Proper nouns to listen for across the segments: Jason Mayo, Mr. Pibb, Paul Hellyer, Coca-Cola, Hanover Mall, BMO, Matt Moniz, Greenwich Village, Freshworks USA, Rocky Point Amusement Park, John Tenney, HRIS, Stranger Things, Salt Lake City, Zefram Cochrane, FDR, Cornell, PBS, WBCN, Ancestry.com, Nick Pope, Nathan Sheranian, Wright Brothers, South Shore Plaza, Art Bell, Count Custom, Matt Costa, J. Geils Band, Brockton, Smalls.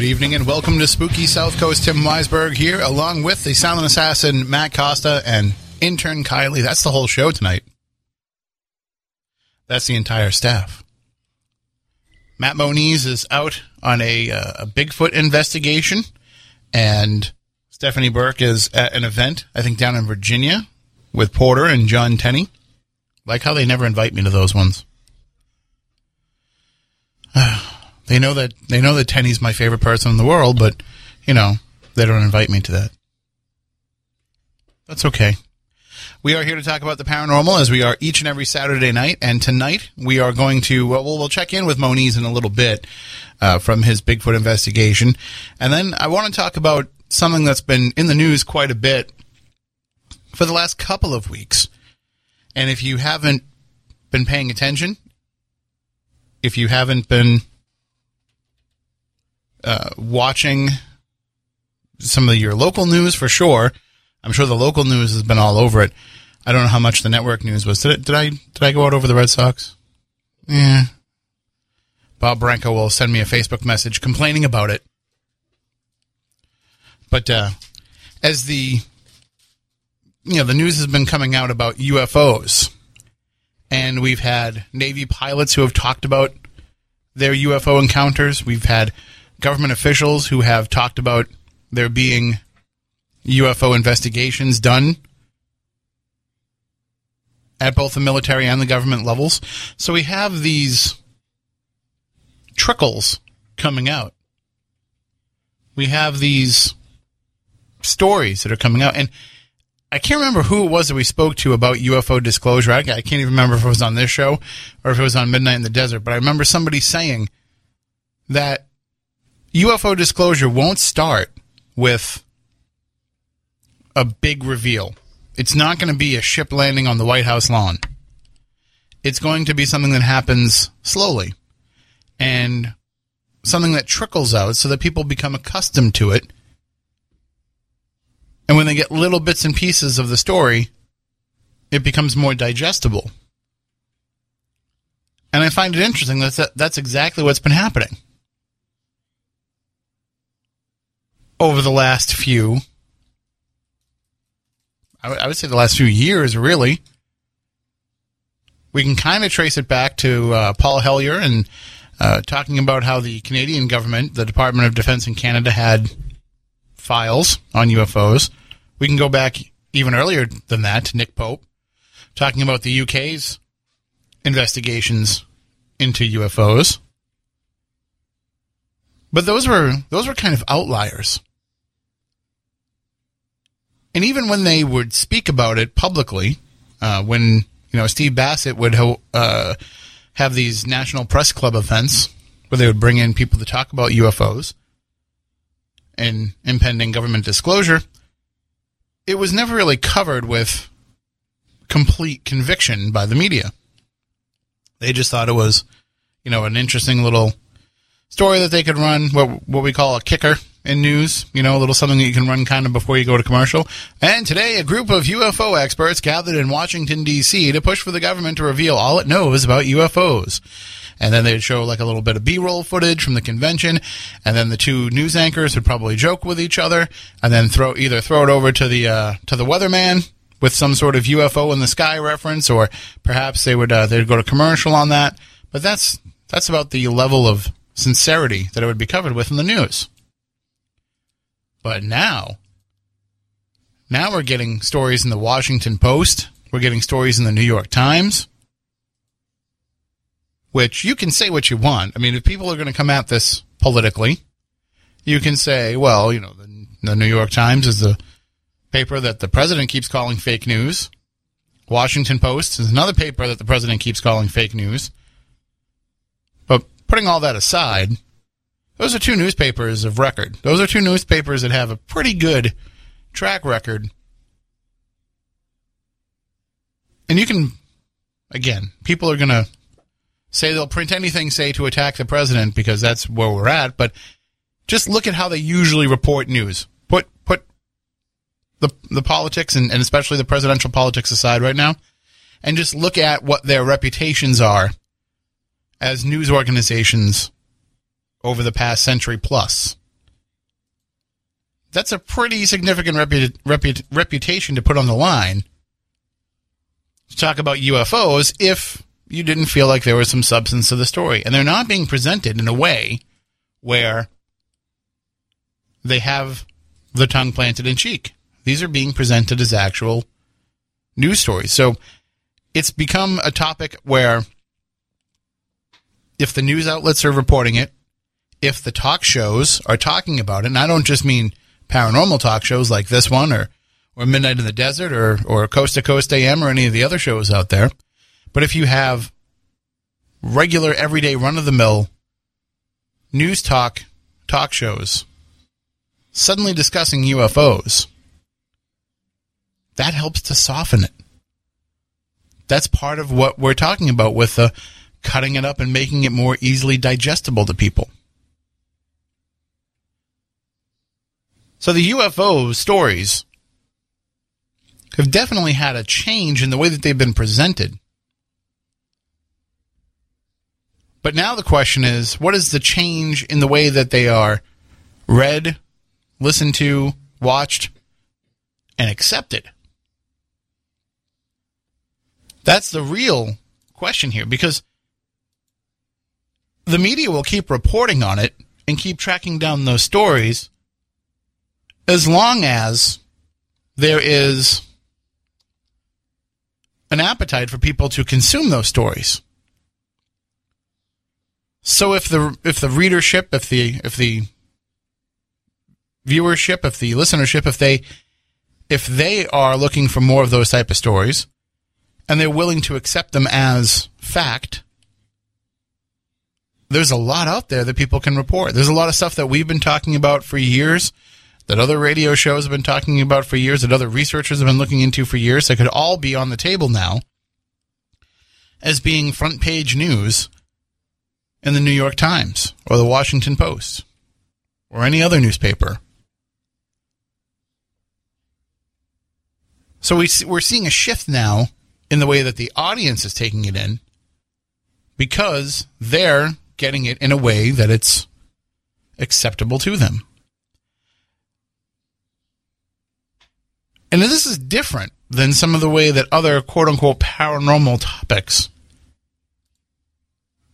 Good evening and welcome to Spooky South Coast. Tim Weisberg here, along with the silent assassin Matt Costa and intern Kylie. That's the whole show tonight. That's the entire staff. Matt Moniz is out on a Bigfoot investigation, and Stephanie Burke is at an event, I think down in Virginia, with Porter and John Tenney. Like how they never invite me to those ones. They know that Tenney's my favorite person in the world, but, you know, they don't invite me to that. That's okay. We are here to talk about the paranormal, as we are each and every Saturday night. And tonight we are going to, we'll check in with Moniz in a little bit from his Bigfoot investigation. And then I want to talk about something that's been in the news quite a bit for the last couple of weeks. And if you haven't been paying attention, if you haven't been watching some of your local news, for sure. I'm sure the local news has been all over it. I don't know how much the network news was. Did I go out over the Red Sox? Yeah. Bob Branco will send me a Facebook message complaining about it. But as the news has been coming out about UFOs, and we've had Navy pilots who have talked about their UFO encounters. We've had government officials who have talked about there being UFO investigations done at both the military and the government levels. So we have these trickles coming out. We have these stories that are coming out. And I can't remember who it was that we spoke to about UFO disclosure. I can't even remember if it was on this show or if it was on Midnight in the Desert. But I remember somebody saying that UFO disclosure won't start with a big reveal. It's not going to be a ship landing on the White House lawn. It's going to be something that happens slowly and something that trickles out so that people become accustomed to it. And when they get little bits and pieces of the story, it becomes more digestible. And I find it interesting that that's exactly what's been happening over the last few, I would say the last few years, really. We can kind of trace it back to Paul Hellyer and talking about how the Canadian government, the Department of Defense in Canada, had files on UFOs. We can go back even earlier than that to Nick Pope, talking about the UK's investigations into UFOs. But those were kind of outliers. And even when they would speak about it publicly, when Steve Bassett would have these National Press Club events where they would bring in people to talk about UFOs and impending government disclosure, it was never really covered with complete conviction by the media. They just thought it was, an interesting little story that they could run, what we call a kicker in news, a little something that you can run kind of before you go to commercial. And today, a group of UFO experts gathered in Washington, D.C. to push for the government to reveal all it knows about UFOs. And then they'd show like a little bit of B-roll footage from the convention, and then the two news anchors would probably joke with each other, and then throw it over to the weatherman with some sort of UFO in the sky reference, or perhaps they'd go to commercial on that. But that's about the level of sincerity that it would be covered with in the news. But now we're getting stories in the Washington Post. We're getting stories in the New York Times, which you can say what you want. I mean, if people are going to come at this politically, you can say, well, the New York Times is the paper that the president keeps calling fake news. Washington Post is another paper that the president keeps calling fake news. But putting all that aside, those are two newspapers of record. Those are two newspapers that have a pretty good track record. And you can, again, people are going to say they'll print anything, say, to attack the president, because that's where we're at. But just look at how they usually report news. Put the politics and especially the presidential politics aside right now, and just look at what their reputations are as news organizations over the past century plus. that's a pretty significant reputation to put on the line to talk about UFOs if you didn't feel like there was some substance to the story. And they're not being presented in a way where they have the tongue planted in cheek. These are being presented as actual news stories. So it's become a topic where if the news outlets are reporting it, if the talk shows are talking about it, and I don't just mean paranormal talk shows like this one or Midnight in the Desert or Coast to Coast AM or any of the other shows out there, but if you have regular, everyday, run-of-the-mill news talk shows suddenly discussing UFOs, that helps to soften it. That's part of what we're talking about with the cutting it up and making it more easily digestible to people. So the UFO stories have definitely had a change in the way that they've been presented. But now the question is, what is the change in the way that they are read, listened to, watched, and accepted? That's the real question here, because the media will keep reporting on it and keep tracking down those stories as long as there is an appetite for people to consume those stories. So if the readership, if the viewership, if the listenership, if they are looking for more of those type of stories, and they're willing to accept them as fact, there's a lot out there that people can report. There's a lot of stuff that we've been talking about for years, that other radio shows have been talking about for years, that other researchers have been looking into for years, that could all be on the table now as being front page news in the New York Times or the Washington Post or any other newspaper. So we're seeing a shift now in the way that the audience is taking it in, because they're getting it in a way that it's acceptable to them. And this is different than some of the way that other quote-unquote paranormal topics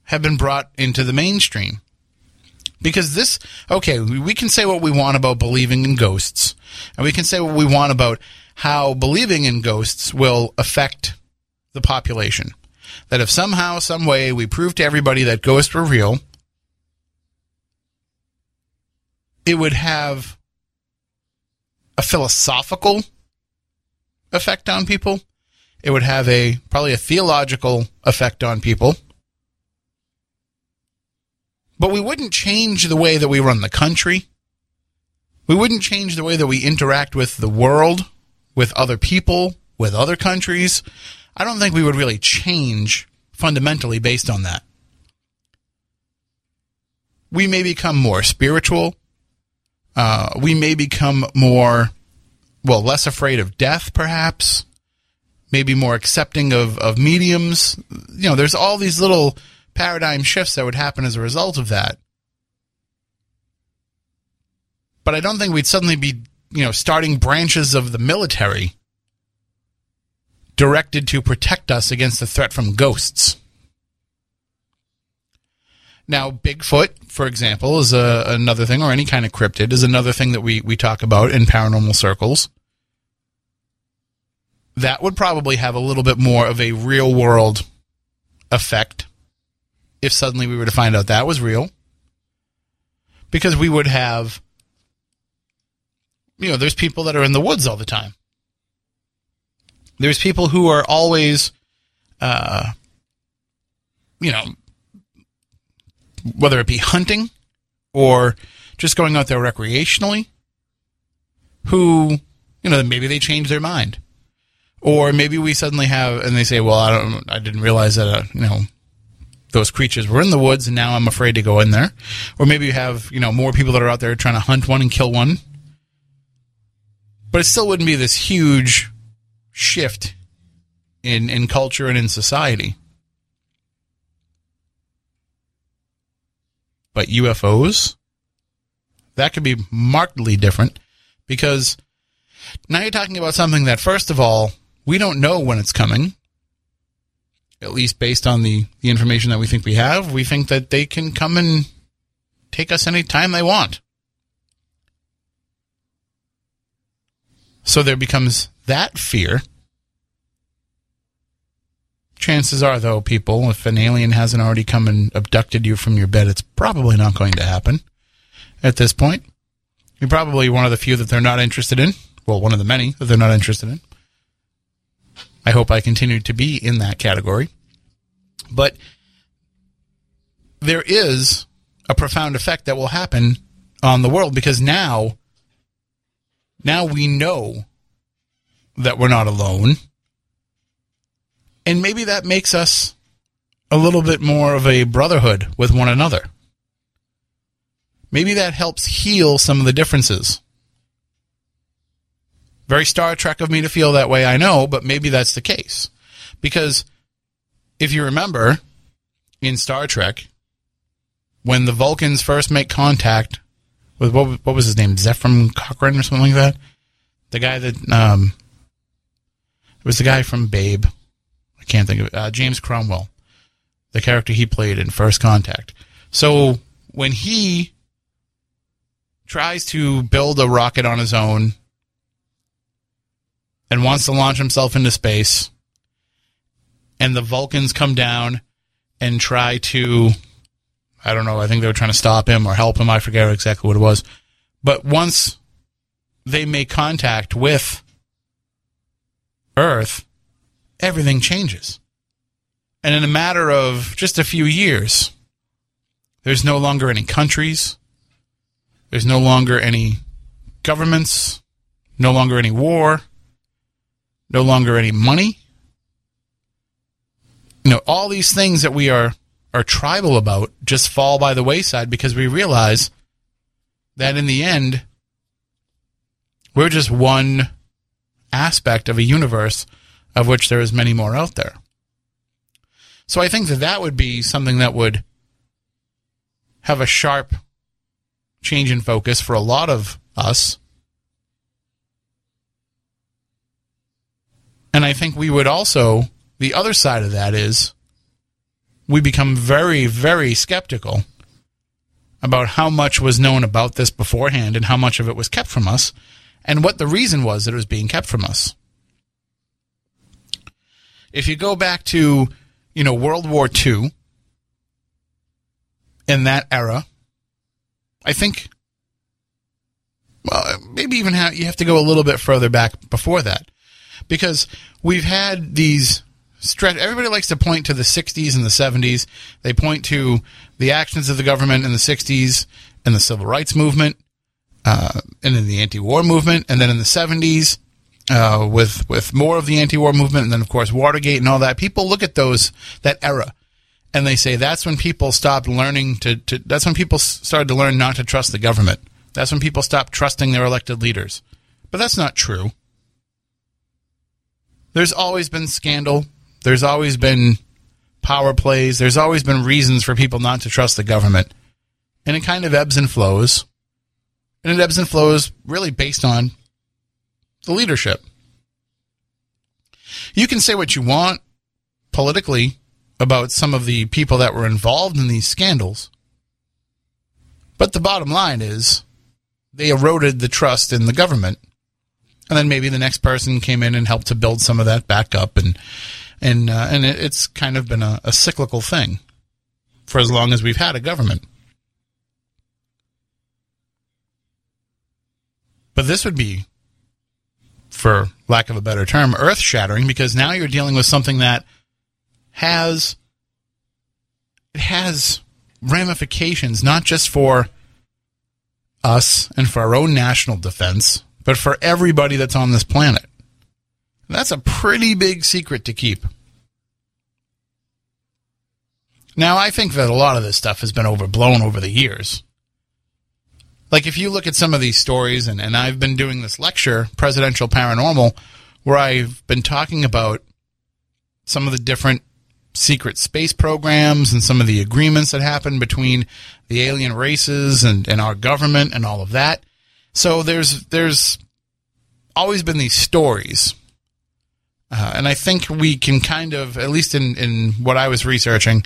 have been brought into the mainstream. Because this, okay, we can say what we want about believing in ghosts, and we can say what we want about how believing in ghosts will affect the population. That if somehow, some way, we prove to everybody that ghosts were real, it would have a philosophical effect on people. It would have probably a theological effect on people. But we wouldn't change the way that we run the country. We wouldn't change the way that we interact with the world, with other people, with other countries. I don't think we would really change fundamentally based on that. We may become more spiritual. We may become more, less afraid of death, perhaps. Maybe more accepting of mediums. You know, there's all these little paradigm shifts that would happen as a result of that. But I don't think we'd suddenly be, starting branches of the military directed to protect us against the threat from ghosts. Now, Bigfoot, for example, is another thing, or any kind of cryptid is another thing that we talk about in paranormal circles. That would probably have a little bit more of a real world effect if suddenly we were to find out that was real, because we would have, there's people that are in the woods all the time. There's people who are always, whether it be hunting or just going out there recreationally, who, maybe they change their mind, or maybe we suddenly have, and they say, I didn't realize that, those creatures were in the woods, and now I'm afraid to go in there. Or maybe you have, more people that are out there trying to hunt one and kill one. But it still wouldn't be this huge shift in culture and in society. But UFOs, that could be markedly different. because now you're talking about something that, first of all, we don't know when it's coming, at least based on the information that we think we have. We think that they can come and take us any time they want. So there becomes that fear. Chances are, though, people, if an alien hasn't already come and abducted you from your bed, it's probably not going to happen at this point. You're probably one of the few that they're not interested in. Well, one of the many that they're not interested in. I hope I continue to be in that category. But there is a profound effect that will happen on the world, because now we know that we're not alone. And maybe that makes us a little bit more of a brotherhood with one another. Maybe that helps heal some of the differences. Very Star Trek of me to feel that way, I know, but maybe that's the case. Because if you remember, in Star Trek, when the Vulcans first make contact with, what was his name, Zefram Cochrane or something like that? The guy that, it was the guy from Babe. Can't think of it. James Cromwell, the character he played in First Contact. So when he tries to build a rocket on his own and wants to launch himself into space, and the Vulcans come down and try to, I don't know, I think they were trying to stop him or help him. I forget exactly what it was. But once they make contact with Earth, everything changes. And in a matter of just a few years, there's no longer any countries. There's no longer any governments. No longer any war. No longer any money. You know, all these things that we are tribal about just fall by the wayside, because we realize that in the end, we're just one aspect of a universe of which there is many more out there. So I think that that would be something that would have a sharp change in focus for a lot of us. And I think we would also, the other side of that is, we become very, very skeptical about how much was known about this beforehand and how much of it was kept from us, and what the reason was that it was being kept from us. If you go back to, you know, World War II in that era, I think, well, maybe even you have to go a little bit further back before that, because we've had these stretch. Everybody likes to point to the 60s and the 70s. They point to the actions of the government in the 60s and the civil rights movement and in the anti-war movement, and then in the 70s. With more of the anti-war movement, and then, of course, Watergate and all that. People look at that era, and they say that's when people stopped learning that's when people started to learn not to trust the government. That's when people stopped trusting their elected leaders. But that's not true. There's always been scandal. There's always been power plays. There's always been reasons for people not to trust the government. And it kind of ebbs and flows. And it ebbs and flows really based on the leadership. You can say what you want politically about some of the people that were involved in these scandals, but the bottom line is they eroded the trust in the government, and then maybe the next person came in and helped to build some of that back up, and it's kind of been a cyclical thing for as long as we've had a government. But this would be, for lack of a better term, earth-shattering, because now you're dealing with something that has ramifications not just for us and for our own national defense, but for everybody that's on this planet. And that's a pretty big secret to keep. Now, I think that a lot of this stuff has been overblown over the years. Like, if you look at some of these stories, and I've been doing this lecture, Presidential Paranormal, where I've been talking about some of the different secret space programs and some of the agreements that happened between the alien races and our government and all of that. So there's always been these stories, and I think we can kind of, at least in what I was researching,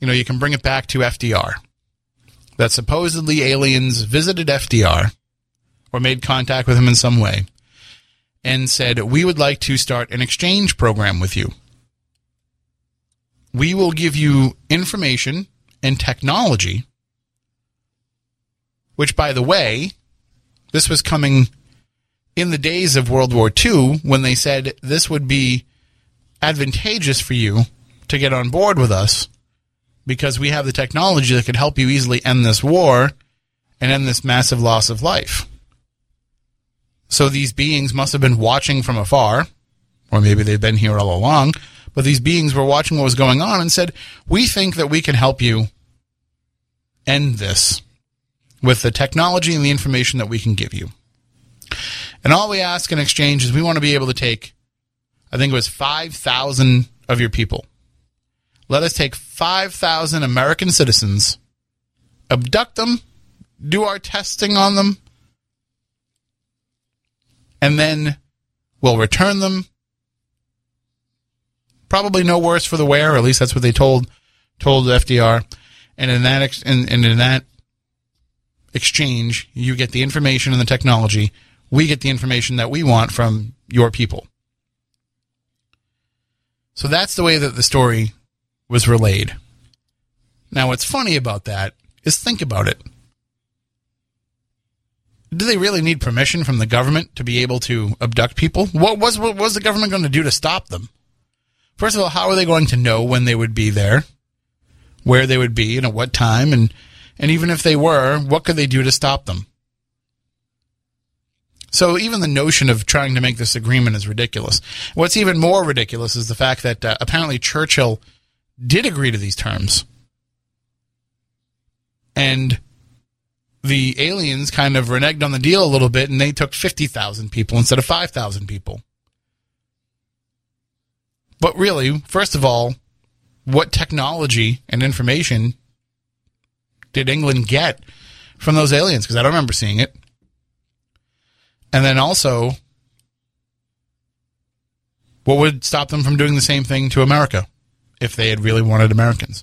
you know, you can bring it back to FDR, that supposedly aliens visited FDR or made contact with him in some way and said, we would like to start an exchange program with you. We will give you information and technology, which, by the way, this was coming in the days of World War II when they said this would be advantageous for you to get on board with us because we have the technology that could help you easily end this war and end this massive loss of life. So these beings must have been watching from afar, or maybe they've been here all along, but these beings were watching what was going on and said, we think that we can help you end this with the technology and the information that we can give you. And all we ask in exchange is we want to be able to take, I think it was 5,000 of your people. Let us take 5,000 American citizens, abduct them, do our testing on them, and then we'll return them. Probably no worse for the wear, or at least that's what they told FDR. And in that exchange, you get the information and the technology. We get the information that we want from your people. So that's the way that the story was relayed. Now, what's funny about that is, think about it. Do they really need permission from the government to be able to abduct people? What was the government going to do to stop them? First of all, how are they going to know when they would be there, where they would be, and at what time? And even if they were, what could they do to stop them? So even the notion of trying to make this agreement is ridiculous. What's even more ridiculous is the fact that apparently Churchill did agree to these terms. And the aliens kind of reneged on the deal a little bit, and they took 50,000 people instead of 5,000 people. But really, first of all, what technology and information did England get from those aliens? Because I don't remember seeing it. And then also, what would stop them from doing the same thing to America if they had really wanted Americans?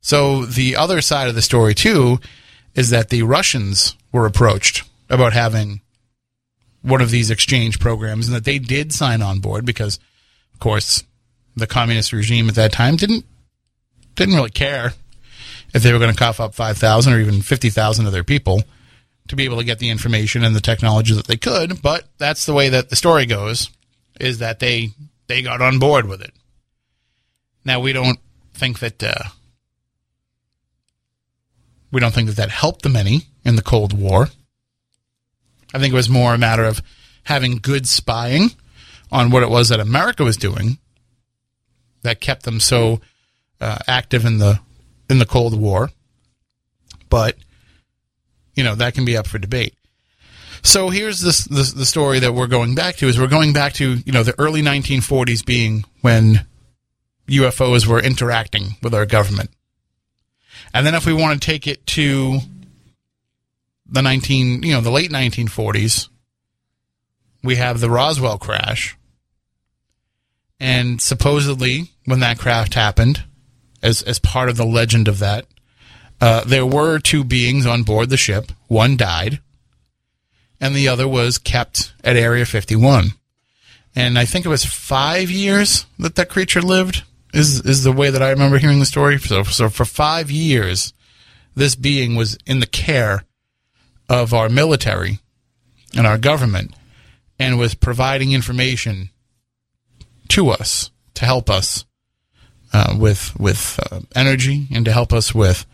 So the other side of the story, too, is that the Russians were approached about having one of these exchange programs, and that they did sign on board because, of course, the communist regime at that time didn't really care if they were going to cough up 5,000 or even 50,000 of their people to be able to get the information and the technology that they could. But that's the way that the story goes, is that they got on board with it. Now, we don't think that helped them any in the Cold War. I think it was more a matter of having good spying on what it was that America was doing that kept them so active in the Cold War. But, you know, that can be up for debate. So here's the story that we're going back to, is we're going back to, you know, the early 1940s being when UFOs were interacting with our government. And then if we want to take it to the late 1940s, we have the Roswell crash. And supposedly when that crash happened, as part of the legend of that, there were two beings on board the ship. One died, and the other was kept at Area 51. And I think it was 5 years that creature lived, is the way that I remember hearing the story. So for 5 years, this being was in the care of our military and our government and was providing information to us to help us with energy, and to help us with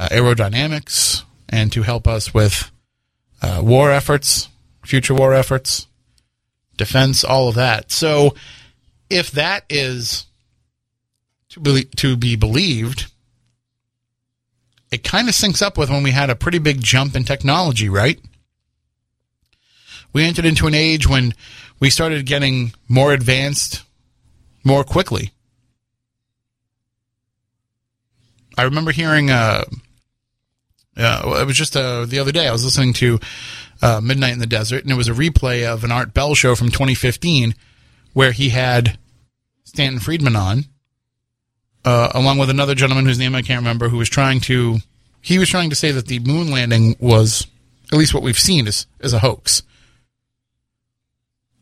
aerodynamics, and to help us with war efforts, future war efforts, defense, all of that. So if that is to be believed, it kind of syncs up with when we had a pretty big jump in technology, right? We entered into an age when we started getting more advanced more quickly. I remember hearing It was just the other day I was listening to Midnight in the Desert, and it was a replay of an Art Bell show from 2015 where he had Stanton Friedman on, along with another gentleman whose name I can't remember, who was trying to say that the moon landing was, at least what we've seen, is a hoax.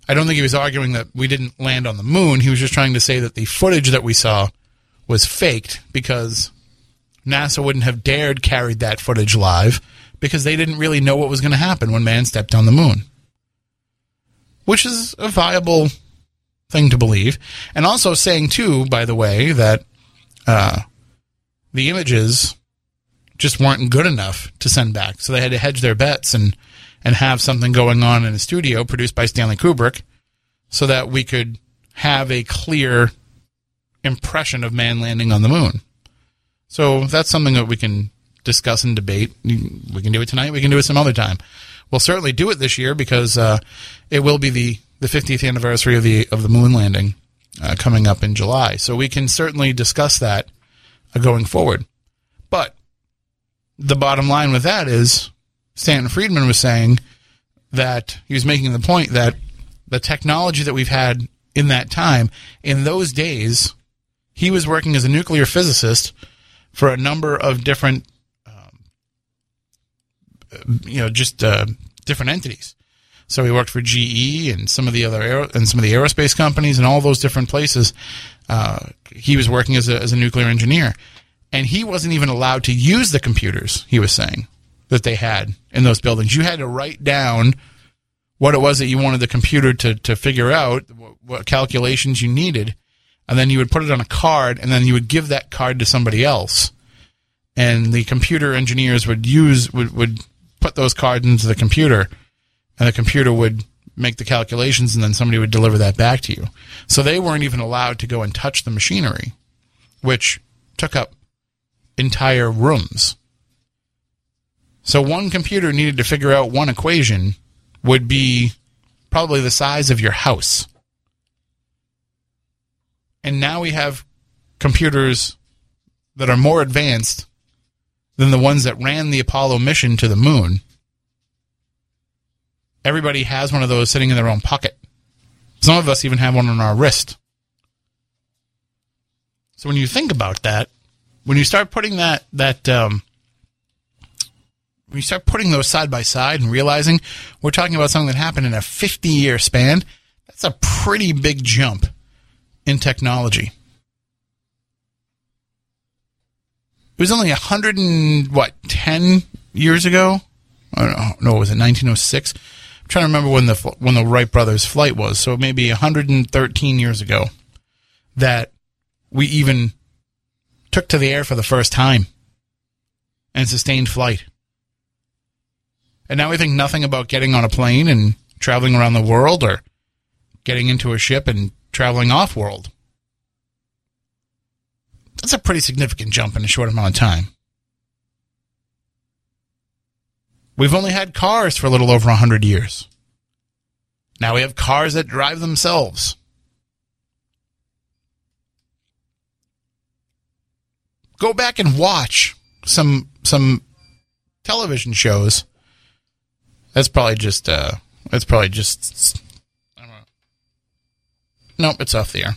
I don't think he was arguing that we didn't land on the moon. He was just trying to say that the footage that we saw was faked because NASA wouldn't have dared carry that footage live because they didn't really know what was going to happen when man stepped on the moon, which is a viable thing to believe. And also saying, too, by the way, that the images just weren't good enough to send back. So they had to hedge their bets and have something going on in a studio produced by Stanley Kubrick so that we could have a clear impression of man landing on the moon. So that's something that we can discuss and debate. We can do it tonight. We can do it some other time. We'll certainly do it this year because it will be the 50th anniversary of the moon landing coming up in July. So we can certainly discuss that going forward. But the bottom line with that is, Stanton Friedman was saying that he was making the point that the technology that we've had in that time, in those days, he was working as a nuclear physicist for a number of different, different entities. So he worked for GE and some of the aerospace companies and all those different places. He was working as a nuclear engineer, and he wasn't even allowed to use the computers, he was saying, that they had in those buildings. You had to write down what it was that you wanted the computer to figure out, what calculations you needed, and then you would put it on a card, and then you would give that card to somebody else. And the computer engineers would put those cards into the computer, and the computer would make the calculations, and then somebody would deliver that back to you. So they weren't even allowed to go and touch the machinery, which took up entire rooms. So one computer needed to figure out one equation would be probably the size of your house. And now we have computers that are more advanced than the ones that ran the Apollo mission to the moon. Everybody has one of those sitting in their own pocket. Some of us even have one on our wrist. So when you think about that, when you start putting when you start putting those side by side and realizing we're talking about something that happened in a 50-year span, that's a pretty big jump in technology. It was only 110 years ago. I don't know. No, was it 1906? I'm trying to remember when the Wright Brothers flight was. So maybe 113 years ago that we even took to the air for the first time and sustained flight. And now we think nothing about getting on a plane and traveling around the world or getting into a ship and traveling off-world. That's a pretty significant jump in a short amount of time. We've only had cars for a little over 100 years. Now we have cars that drive themselves. Go back and watch some television shows. That's probably just, I don't know. Nope, it's off the air. Do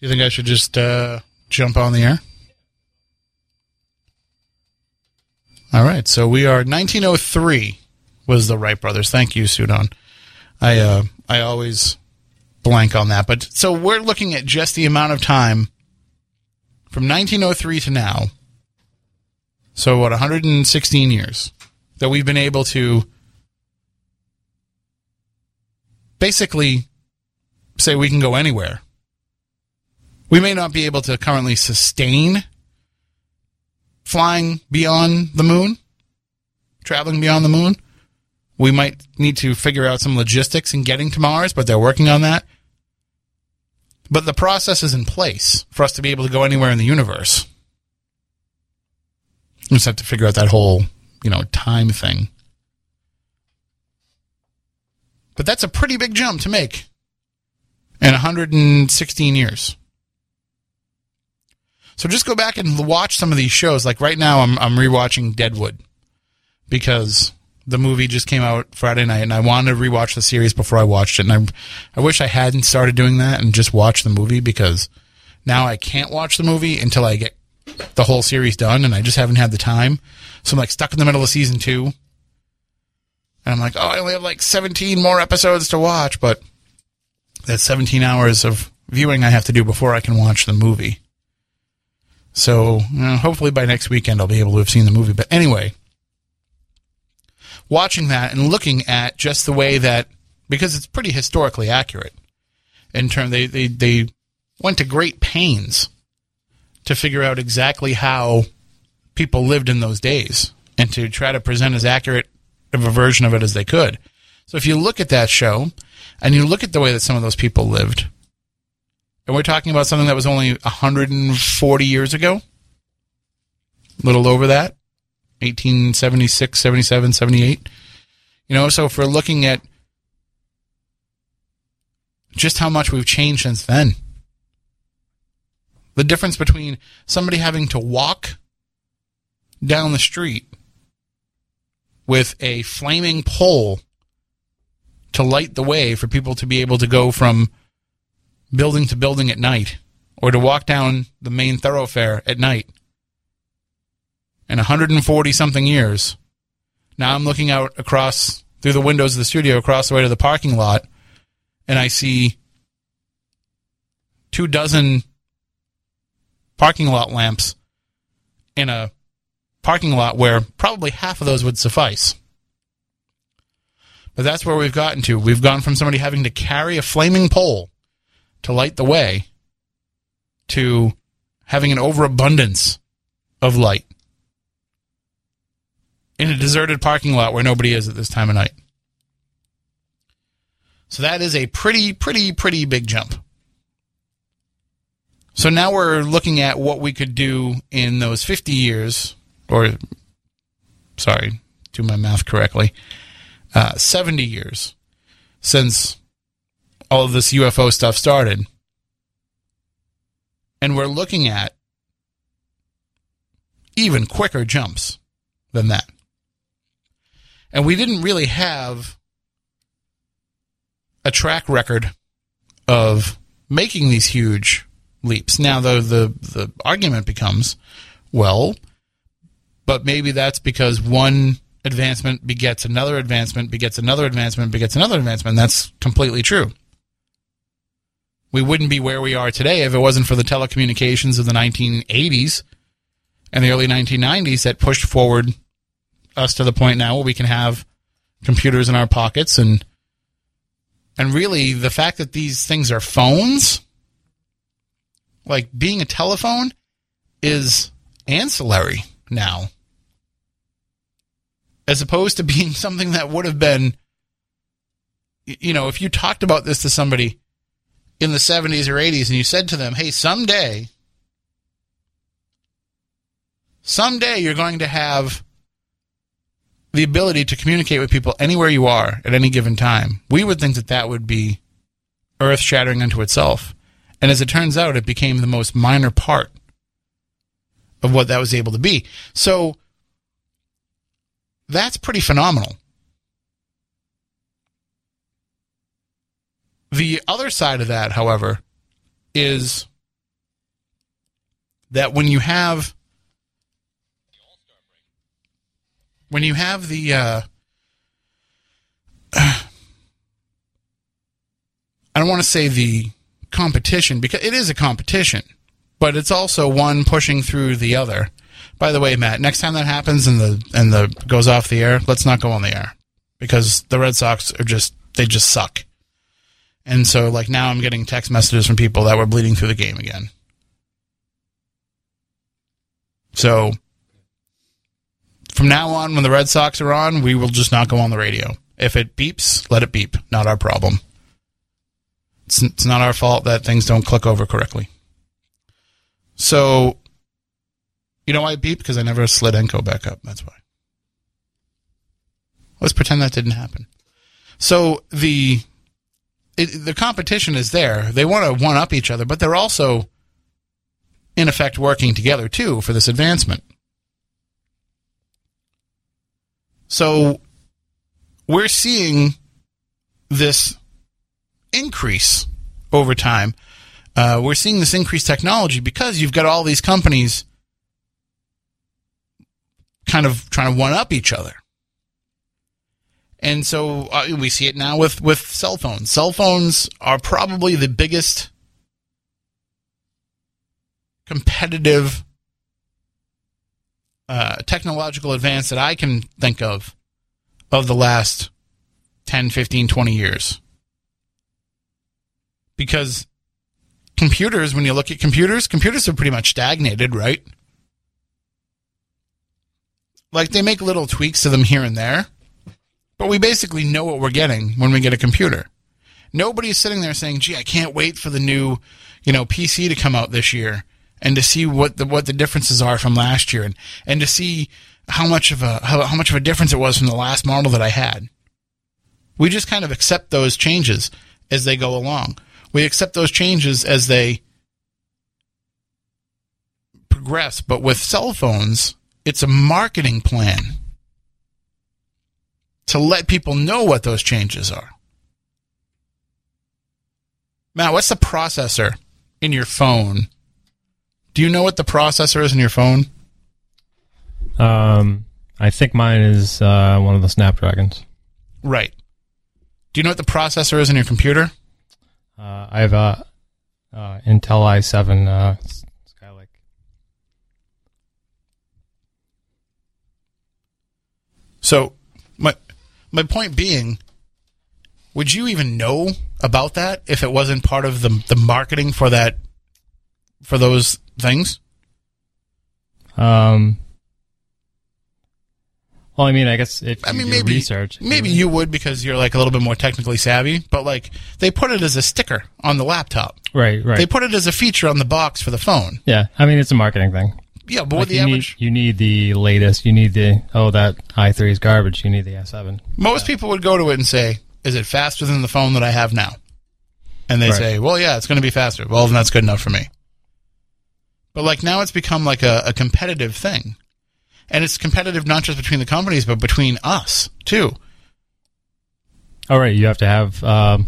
you think I should just jump on the air? All right, so we are, 1903 was the Wright Brothers. Thank you, Sudan. I always blank on that. But so we're looking at just the amount of time from 1903 to now. So what, 116 years. That we've been able to basically say we can go anywhere. We may not be able to currently sustain flying beyond the moon, traveling beyond the moon. We might need to figure out some logistics in getting to Mars, but they're working on that. But the process is in place for us to be able to go anywhere in the universe. We just have to figure out that whole time thing. But that's a pretty big jump to make in 116 years. So just go back and watch some of these shows. Like right now, I'm rewatching Deadwood because the movie just came out Friday night, and I wanted to rewatch the series before I watched it. And I wish I hadn't started doing that and just watched the movie, because now I can't watch the movie until I get the whole series done, and I just haven't had the time. So I'm like stuck in the middle of season 2, and I'm like, oh, I only have like 17 more episodes to watch, but that's 17 hours of viewing I have to do before I can watch the movie. So hopefully by next weekend I'll be able to have seen the movie. But anyway, watching that and looking at just the way that, because it's pretty historically accurate in terms, they went to great pains to figure out exactly how people lived in those days and to try to present as accurate of a version of it as they could. So if you look at that show and you look at the way that some of those people lived, and we're talking about something that was only 140 years ago, a little over that, 1876, 77, 78. So if we're looking at just how much we've changed since then, the difference between somebody having to walk down the street with a flaming pole to light the way for people to be able to go from building to building at night, or to walk down the main thoroughfare at night, in 140-something years. Now I'm looking out across through the windows of the studio across the way to the parking lot, and I see 24 parking lot lamps in a parking lot where probably half of those would suffice. But that's where we've gotten to. We've gone from somebody having to carry a flaming pole to light the way to having an overabundance of light in a deserted parking lot where nobody is at this time of night. So that is a pretty big jump. So now we're looking at what we could do in those 50 years, or, sorry, do my math correctly, 70 years since all of this UFO stuff started. And we're looking at even quicker jumps than that. And we didn't really have a track record of making these huge leaps. Now, the argument becomes, well, but maybe that's because one advancement begets another advancement, begets another advancement, begets another advancement. That's completely true. We wouldn't be where we are today if it wasn't for the telecommunications of the 1980s and the early 1990s that pushed forward us to the point now where we can have computers in our pockets. And really, the fact that these things are phones, like being a telephone is ancillary now, as opposed to being something that would have been, if you talked about this to somebody in the 70s or 80s and you said to them, hey, someday you're going to have the ability to communicate with people anywhere you are at any given time, we would think that that would be earth-shattering unto itself. And as it turns out, it became the most minor part of what that was able to be. So that's pretty phenomenal. The other side of that, however, is that when you have the I don't want to say the competition, because it is a competition, but it's also one pushing through the other. By the way, Matt, next time that happens and the goes off the air, let's not go on the air, because the Red Sox are just suck. And so like now I'm getting text messages from people that were bleeding through the game again. So from now on, when the Red Sox are on, we will just not go on the radio. If it beeps, let it beep. Not our problem. It's not our fault that things don't click over correctly. So, why I beep? Because I never slid Enco back up. That's why. Let's pretend that didn't happen. So the competition is there. They want to one-up each other, but they're also in effect working together, too, for this advancement. So we're seeing this increase over time. We're seeing this increased technology because you've got all these companies kind of trying to one-up each other. And so we see it now with cell phones. Cell phones are probably the biggest competitive technological advance that I can think of the last 10, 15, 20 years. Because computers, when you look at computers have pretty much stagnated, right? Like, they make little tweaks to them here and there, but we basically know what we're getting when we get a computer. Nobody's sitting there saying, gee, I can't wait for the new, PC to come out this year and to see what the differences are from last year and to see how much of a difference it was from the last model that I had. We just kind of accept those changes as they go along. We accept those changes as they progress. But with cell phones, it's a marketing plan to let people know what those changes are. Matt, what's the processor in your phone? Do you know what the processor is in your phone? I think mine is one of the Snapdragons. Right. Do you know what the processor is in your computer? I have a Intel i7 Skylake. So my point being, would you even know about that if it wasn't part of the marketing for those things? Well, I mean, I guess if you do research... Maybe you would, because you're like a little bit more technically savvy, but like they put it as a sticker on the laptop. Right. They put it as a feature on the box for the phone. Yeah, I mean, it's a marketing thing. Yeah, but like with the average... You need the latest. You need that i3 is garbage. You need the i7. Most people would go to it and say, is it faster than the phone that I have now? And they say, well, yeah, it's going to be faster. Well, then that's good enough for me. But like now it's become like a competitive thing. And it's competitive not just between the companies, but between us, too. Oh, right. You have to have a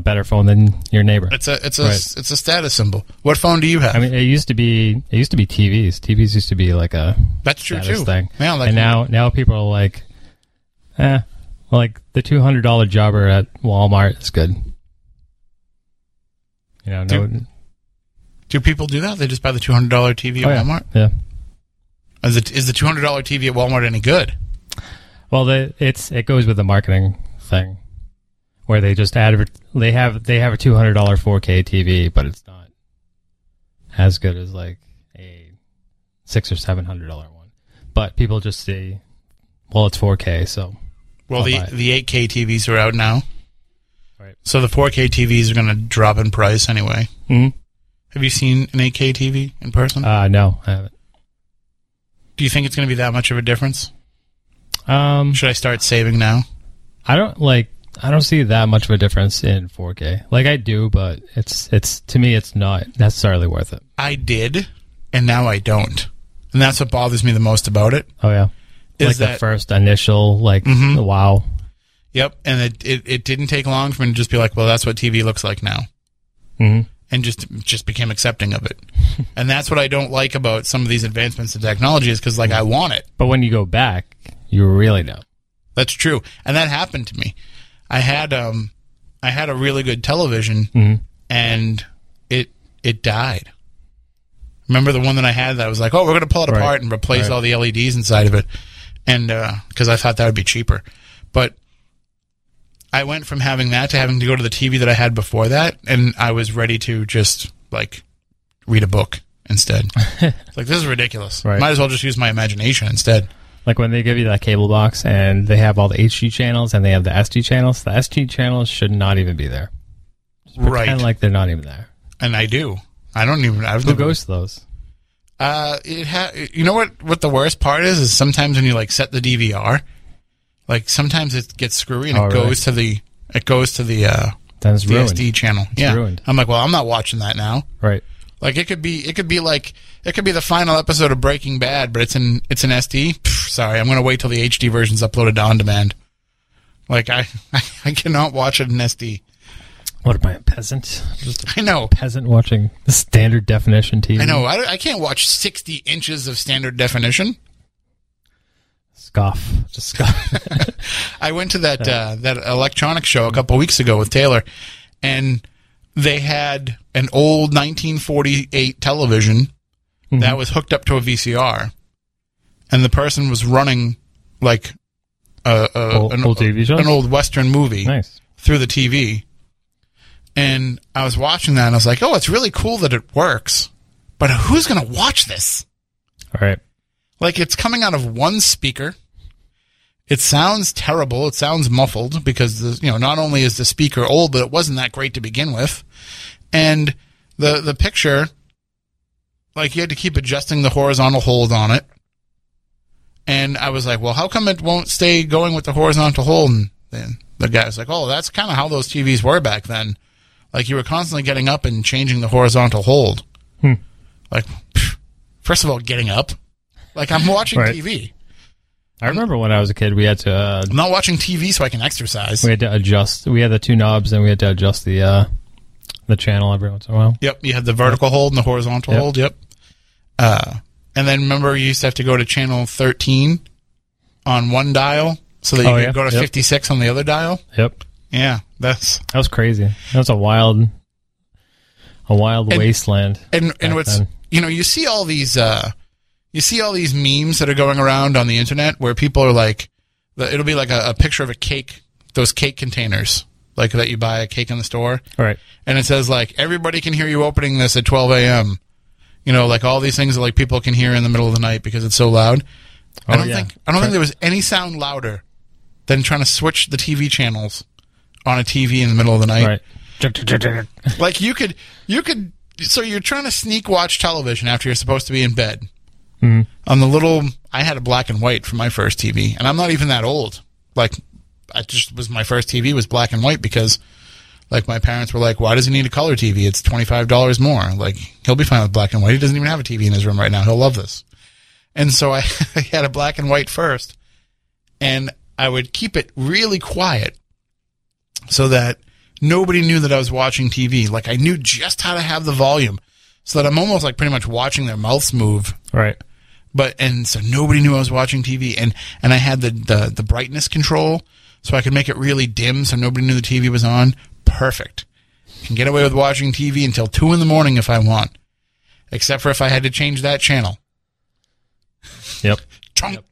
better phone than your neighbor. It's a status symbol. What phone do you have? I mean, it used to be TVs. TVs used to be like a that's true status too. Thing. Yeah, like, and now people are like, like the $200 jobber at Walmart is good. Do people do that? They just buy the $200 TV at Walmart? Yeah. Is the $200 TV at Walmart any good? Well, it goes with the marketing thing, where they just have a $200 4K TV, but it's not as good as like a $600 or $700 one. But people just see, well, it's 4K, so. Well, the 8K TVs are out now, right? So the 4K TVs are going to drop in price anyway. Mm-hmm. Have you seen an 8K TV in person? No, I haven't. Do you think it's going to be that much of a difference? Should I start saving now? I don't see that much of a difference in 4K. Like I do, but it's to me it's not necessarily worth it. I did, and now I don't. And that's what bothers me the most about it. Oh yeah. Like the first initial mm-hmm. Wow. Yep, and it didn't take long for me to just be like, well, that's what TV looks like now. Mhm. And just became accepting of it. And that's what I don't like about some of these advancements in technology is because, I want it. But when you go back, you really don't. That's true. And that happened to me. I had a really good television, mm-hmm. and it died. Remember the one that I had that was like, oh, we're going to pull it apart and replace all the LEDs inside of it. And because I thought that would be cheaper. But I went from having that to having to go to the TV that I had before that, and I was ready to just, read a book instead. This is ridiculous. Right. Might as well just use my imagination instead. Like, when they give you that cable box, and they have all the HD channels, and they have the SD channels, the SD channels should not even be there. Just pretend like they're not even there. And I do. I don't even... Who goes to those? You know what the worst part is sometimes when you, set the DVR... sometimes it gets screwy and it goes to the SD channel. It's ruined. I'm like, well, I'm not watching that now. Right. Like it could be the final episode of Breaking Bad, but it's an SD. Pff, sorry, I'm going to wait till the HD version's uploaded on demand. Like I cannot watch it in SD. What am I, a peasant? I know, peasant watching the standard definition TV. I know. I can't watch 60 inches of standard definition. Scoff, just scoff. I went to that electronic show a couple weeks ago with Taylor, and they had an old 1948 television mm-hmm. that was hooked up to a VCR, and the person was running like old TV shows? An old Western movie nice. Through the TV. And I was watching that, and I was like, oh, it's really cool that it works, but who's going to watch this? All right. Like, it's coming out of one speaker. It sounds terrible. It sounds muffled because, not only is the speaker old, but it wasn't that great to begin with. And the picture, like, you had to keep adjusting the horizontal hold on it. And I was like, well, how come it won't stay going with the horizontal hold? And then the guy was like, oh, that's kind of how those TVs were back then. Like, you were constantly getting up and changing the horizontal hold. Hmm. Like, first of all, getting up. Like, I'm watching right. TV. I remember when I was a kid, we had to... I'm not watching TV so I can exercise. We had to adjust. We had the two knobs, and we had to adjust the channel every once in a while. Yep, you had the vertical hold and the horizontal hold, yep. And then, remember, you used to have to go to channel 13 on one dial so that you could go to 56 on the other dial? Yep. Yeah, that was crazy. That was a wild wasteland. And what's then. You see all these memes that are going around on the internet where people are like, it'll be like a picture of a cake, those cake containers, like that you buy a cake in the store, right? And it says like, everybody can hear you opening this at 12 a.m. You know, like all these things that like people can hear in the middle of the night because it's so loud. Oh, I don't think there was any sound louder than trying to switch the TV channels on a TV in the middle of the night. Right. Like you could. So you're trying to sneak watch television after you're supposed to be in bed. Mm. On the little, I had a black and white for my first TV, and I'm not even that old. Like, my first TV was black and white because, like, my parents were like, "Why does he need a color TV? It's $25 more. Like, he'll be fine with black and white. He doesn't even have a TV in his room right now. He'll love this." And so I had a black and white first, and I would keep it really quiet so that nobody knew that I was watching TV. Like, I knew just how to have the volume so that I'm almost like pretty much watching their mouths move. Right. And so nobody knew I was watching TV, and I had the brightness control, so I could make it really dim, so nobody knew the TV was on. Perfect. I can get away with watching TV until 2 a.m. if I want, except for if I had to change that channel. Yep. Chunk.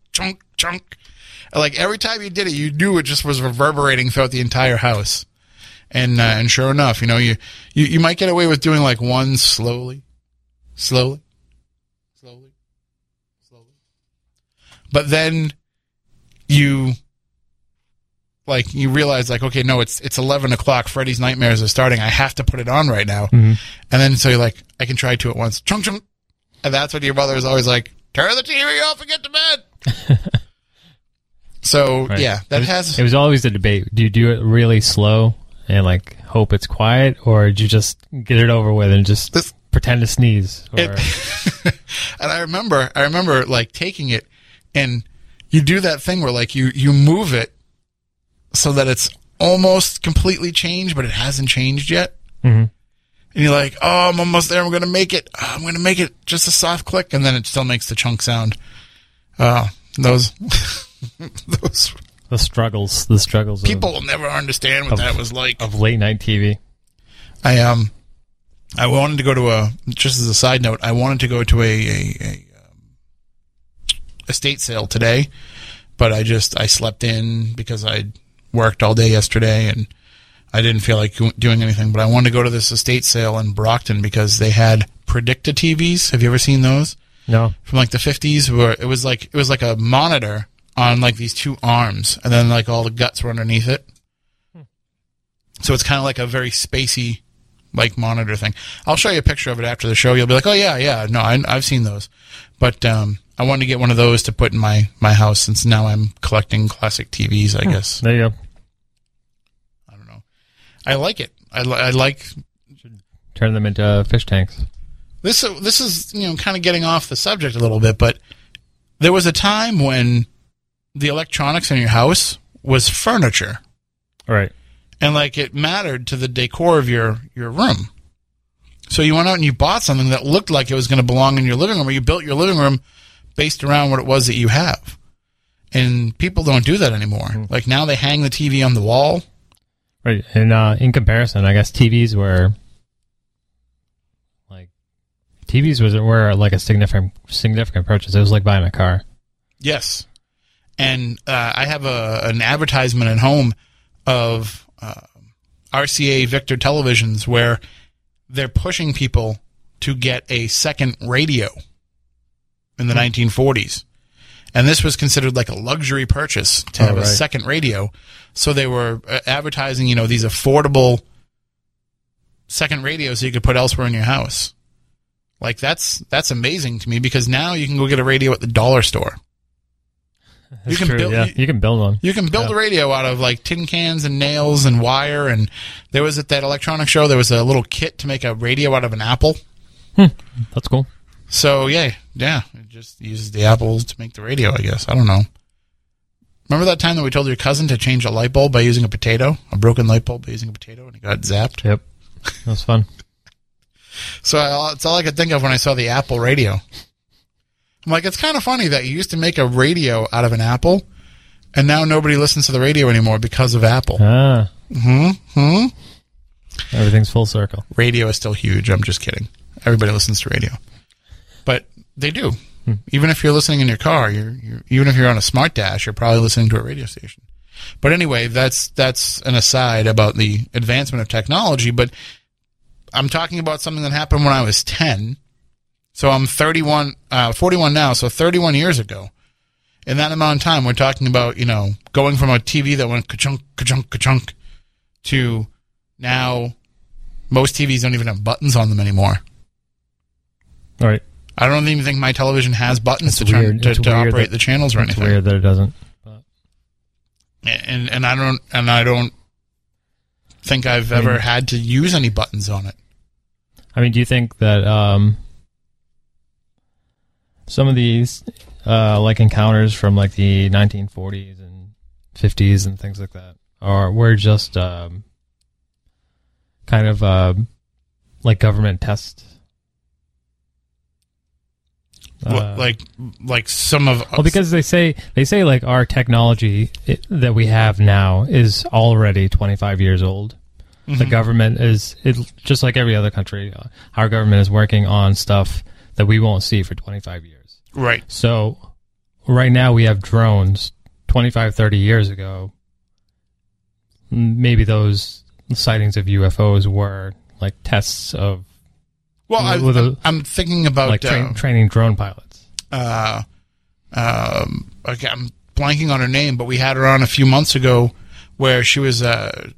Like every time you did it, you knew it just was reverberating throughout the entire house, and sure enough, you might get away with doing like one slowly. But then you realize, like, okay, no, it's 11 o'clock. Freddy's Nightmares are starting. I have to put it on right now. Mm-hmm. And then so you're like, I can try two at once. Chunk. And that's what your brother is always like, turn the TV off and get to bed. So, right. Yeah, it was always a debate. Do you do it really slow and, like, hope it's quiet, or do you just get it over with and just... pretend to sneeze. And I remember like taking it, and you do that thing where like you move it so that it's almost completely changed, but it hasn't changed yet. Mm-hmm. And you're like, oh, I'm almost there. I'm going to make it. I'm going to make it just a soft click. And then it still makes the chunk sound. Those the struggles. People will never understand what that was like. Of late night TV. I wanted to go to just as a side note, I wanted to go to a estate sale today, but I slept in because I worked all day yesterday and I didn't feel like doing anything, but I wanted to go to this estate sale in Brockton because they had Predicta TVs. Have you ever seen those? No. From like the 50s, where it was like a monitor on like these two arms, and then like all the guts were underneath it. Hmm. So it's kind of like a very spacey like monitor thing. I'll show you a picture of it after the show. You'll be like, oh yeah. No, I've seen those, but I wanted to get one of those to put in my house since now I'm collecting classic TVs. I guess. There you go. I don't know. I like it. I like. Turn them into fish tanks. This is, you know, kind of getting off the subject a little bit, but there was a time when the electronics in your house was furniture. Right. And, like, it mattered to the decor of your room. So you went out and you bought something that looked like it was going to belong in your living room, or you built your living room based around what it was that you have. And people don't do that anymore. Mm. Like, now they hang the TV on the wall. Right. And in comparison, I guess TVs were a significant purchase. It was like buying a car. Yes. And I have an advertisement at home of RCA Victor televisions where they're pushing people to get a second radio in the 1940s. And this was considered like a luxury purchase to have a second radio. So they were advertising, you know, these affordable second radios that you could put elsewhere in your house. Like, that's amazing to me, because now you can go get a radio at the dollar store. You can build one. You can build a radio out of, like, tin cans and nails and wire. And there was, at that electronic show, there was a little kit to make a radio out of an apple. Hmm. That's cool. So, yeah. It just uses the apples to make the radio, I guess. I don't know. Remember that time that we told your cousin to change a light bulb by using a potato? A broken light bulb by using a potato, and he got zapped? Yep. That was fun. So it's all I could think of when I saw the Apple radio. I'm like, it's kind of funny that you used to make a radio out of an apple, and now nobody listens to the radio anymore because of Apple. Ah. Hmm. Everything's full circle. Radio is still huge. I'm just kidding. Everybody listens to radio. But they do. Hmm. Even if you're listening in your car, even if you're on a smart dash, you're probably listening to a radio station. But anyway, that's an aside about the advancement of technology, but I'm talking about something that happened when I was 10. So I'm 41 now, so 31 years ago. In that amount of time, we're talking about, you know, going from a TV that went ka-chunk, ka-chunk, ka-chunk to now most TVs don't even have buttons on them anymore. All right. I don't even think my television has buttons to operate the channels or anything. It's weird that it doesn't. And I don't think I've ever had to use any buttons on it. I mean, do you think that some of these encounters from like the 1940s and 50s and things like that were just kind of like government tests? Because they say like our technology that we have now is already 25 years old. Mm-hmm. The government is just like every other country. Our government is working on stuff that we won't see for 25 years. Right. So right now we have drones. 25, 30 years ago, maybe those sightings of UFOs were like tests of. Well, I'm thinking about like training drone pilots. I'm blanking on her name, but we had her on a few months ago, where she was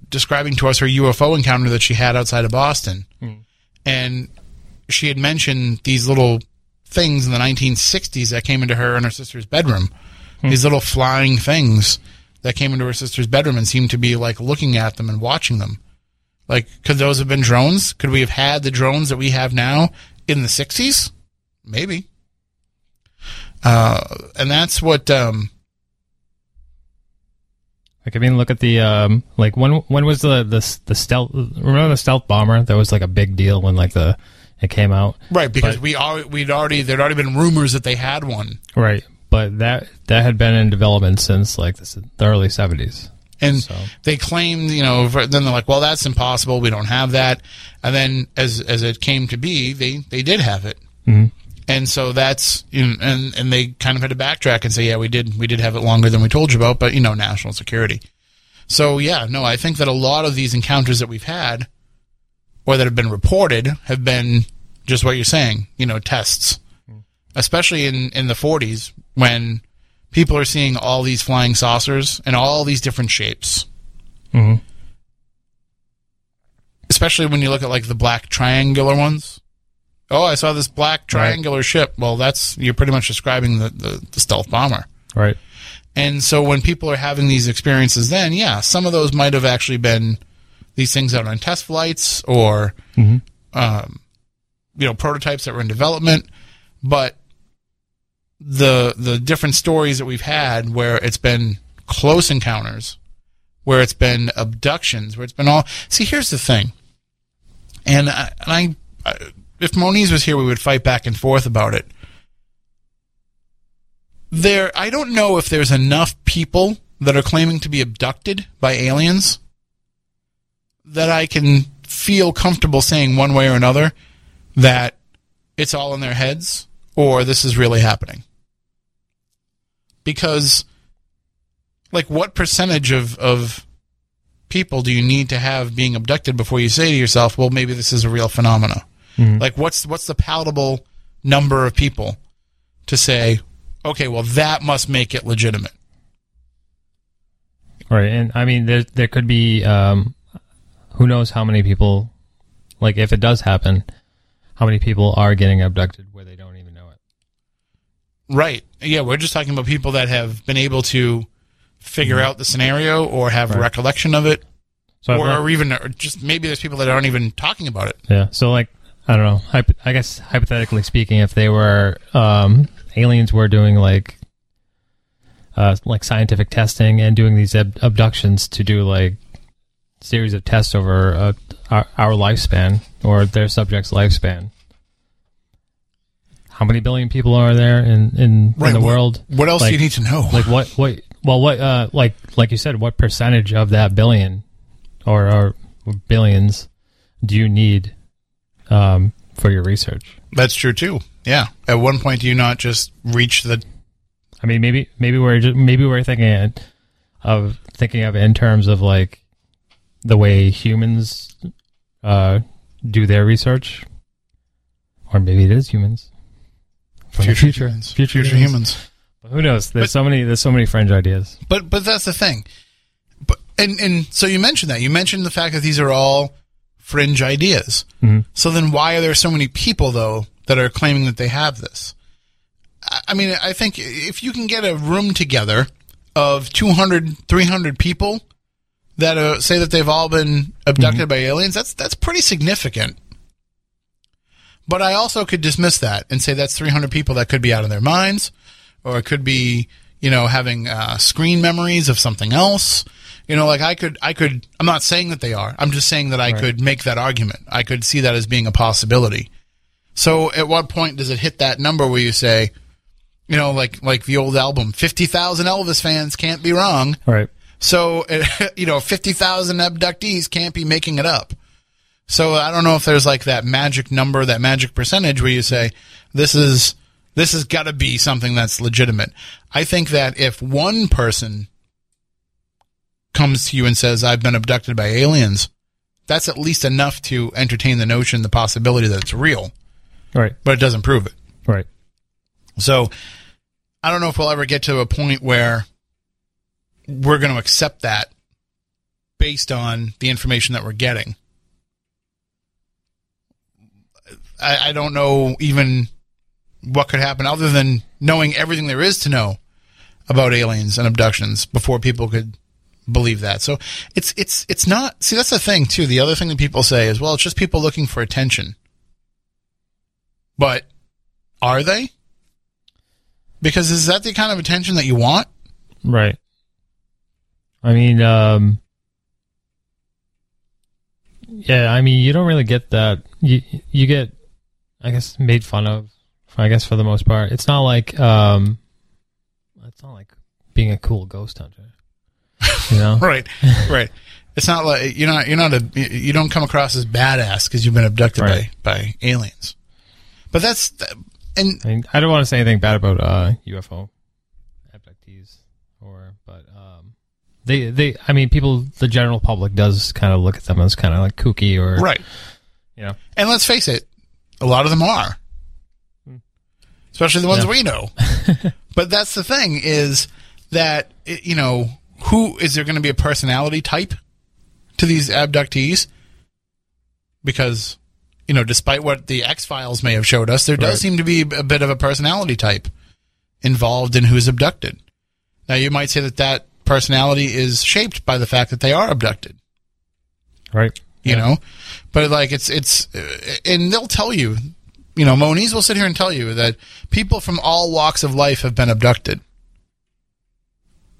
describing to us her UFO encounter that she had outside of Boston, and she had mentioned these little things in the 1960s that came into her and her sister's bedroom. These little flying things that came into her sister's bedroom and seemed to be like looking at them and watching them. Like, could those have been drones? Could we have had the drones that we have now in the 60s? Maybe. And that's what... look at the... when was the stealth... Remember the stealth bomber? That was like a big deal when it came out. Right, because there'd already been rumors that they had one. Right, but that had been in development since the early 70s. And they claimed, you know, then they're like, well, that's impossible. We don't have that. And then as it came to be, they did have it. Mm-hmm. And so that's, you know, and they kind of had to backtrack and say, yeah, we did have it longer than we told you about, but, you know, national security. So, yeah, no, I think that a lot of these encounters that we've had or that have been reported have been just what you're saying, you know, tests, especially in the 40s when people are seeing all these flying saucers and all these different shapes. Mm-hmm. Especially when you look at, like, the black triangular ones. Oh, I saw this black triangular ship. Well, you're pretty much describing the stealth bomber. Right. And so when people are having these experiences then, yeah, some of those might have actually been these things out on test flights or prototypes that were in development, but the different stories that we've had where it's been close encounters, where it's been abductions, where it's been all... See, here's the thing. And if Moniz was here, we would fight back and forth about it. I don't know if there's enough people that are claiming to be abducted by aliens that I can feel comfortable saying one way or another that it's all in their heads or this is really happening. Because, like, what percentage of people do you need to have being abducted before you say to yourself, well, maybe this is a real phenomena? Mm-hmm. Like, what's the palatable number of people to say, okay, well, that must make it legitimate? Right, and I mean, there could be who knows how many people, like, if it does happen, how many people are getting abducted where they don't even know it. Right, yeah, we're just talking about people that have been able to figure mm-hmm. out the scenario or have right. recollection of it, so or just maybe there's people that aren't even talking about it. Yeah, so, like, I don't know, I guess hypothetically speaking, if they were, aliens were doing, like scientific testing and doing these abductions to do like series of tests over our lifespan or their subjects' lifespan. How many billion people are there in the world? What else do you need to know? Like what? Well, what? Like you said, what percentage of that billion or billions do you need for your research? That's true too. Yeah. At one point, do you not just reach the? I mean, maybe we're thinking of it in terms of like the way humans do their research, or maybe it is humans from the future. Humans. But who knows? There's so many fringe ideas. But that's the thing. But and so you mentioned that. You mentioned the fact that these are all fringe ideas. Mm-hmm. So then, why are there so many people though that are claiming that they have this? I mean, I think if you can get a room together of 200, 300 people that say that they've all been abducted mm-hmm. by aliens, that's pretty significant. But I also could dismiss that and say that's 300 people that could be out of their minds, or it could be, having screen memories of something else. I'm not saying that they are. I'm just saying that I could make that argument. I could see that as being a possibility. So at what point does it hit that number where you say, like the old album, 50,000 Elvis fans can't be wrong. Right. So, 50,000 abductees can't be making it up. So I don't know if there's like that magic number, that magic percentage where you say, this has got to be something that's legitimate. I think that if one person comes to you and says, I've been abducted by aliens, that's at least enough to entertain the notion, the possibility that it's real. Right. But it doesn't prove it. Right. So I don't know if we'll ever get to a point where we're going to accept that based on the information that we're getting. I don't know even what could happen other than knowing everything there is to know about aliens and abductions before people could believe that. So it's not – see, that's the thing too. The other thing that people say is, well, it's just people looking for attention. But are they? Because is that the kind of attention that you want? Right. I mean, you don't really get that. You get, I guess, made fun of, I guess, for the most part. It's not like being a cool ghost hunter, Right. It's not like, you don't come across as badass because you've been abducted by aliens. But that's... I don't want to say anything bad about UFO abductees, but people, the general public does kind of look at them as kind of like kooky or... Right. And let's face it, a lot of them are. Especially the ones we know. But that's the thing is that, is there going to be a personality type to these abductees? Because... despite what the X-Files may have showed us, there does seem to be a bit of a personality type involved in who's abducted. Now, you might say that personality is shaped by the fact that they are abducted. Right. You know? But, like, it's... And they'll tell you you know, Moniz will sit here and tell you that people from all walks of life have been abducted.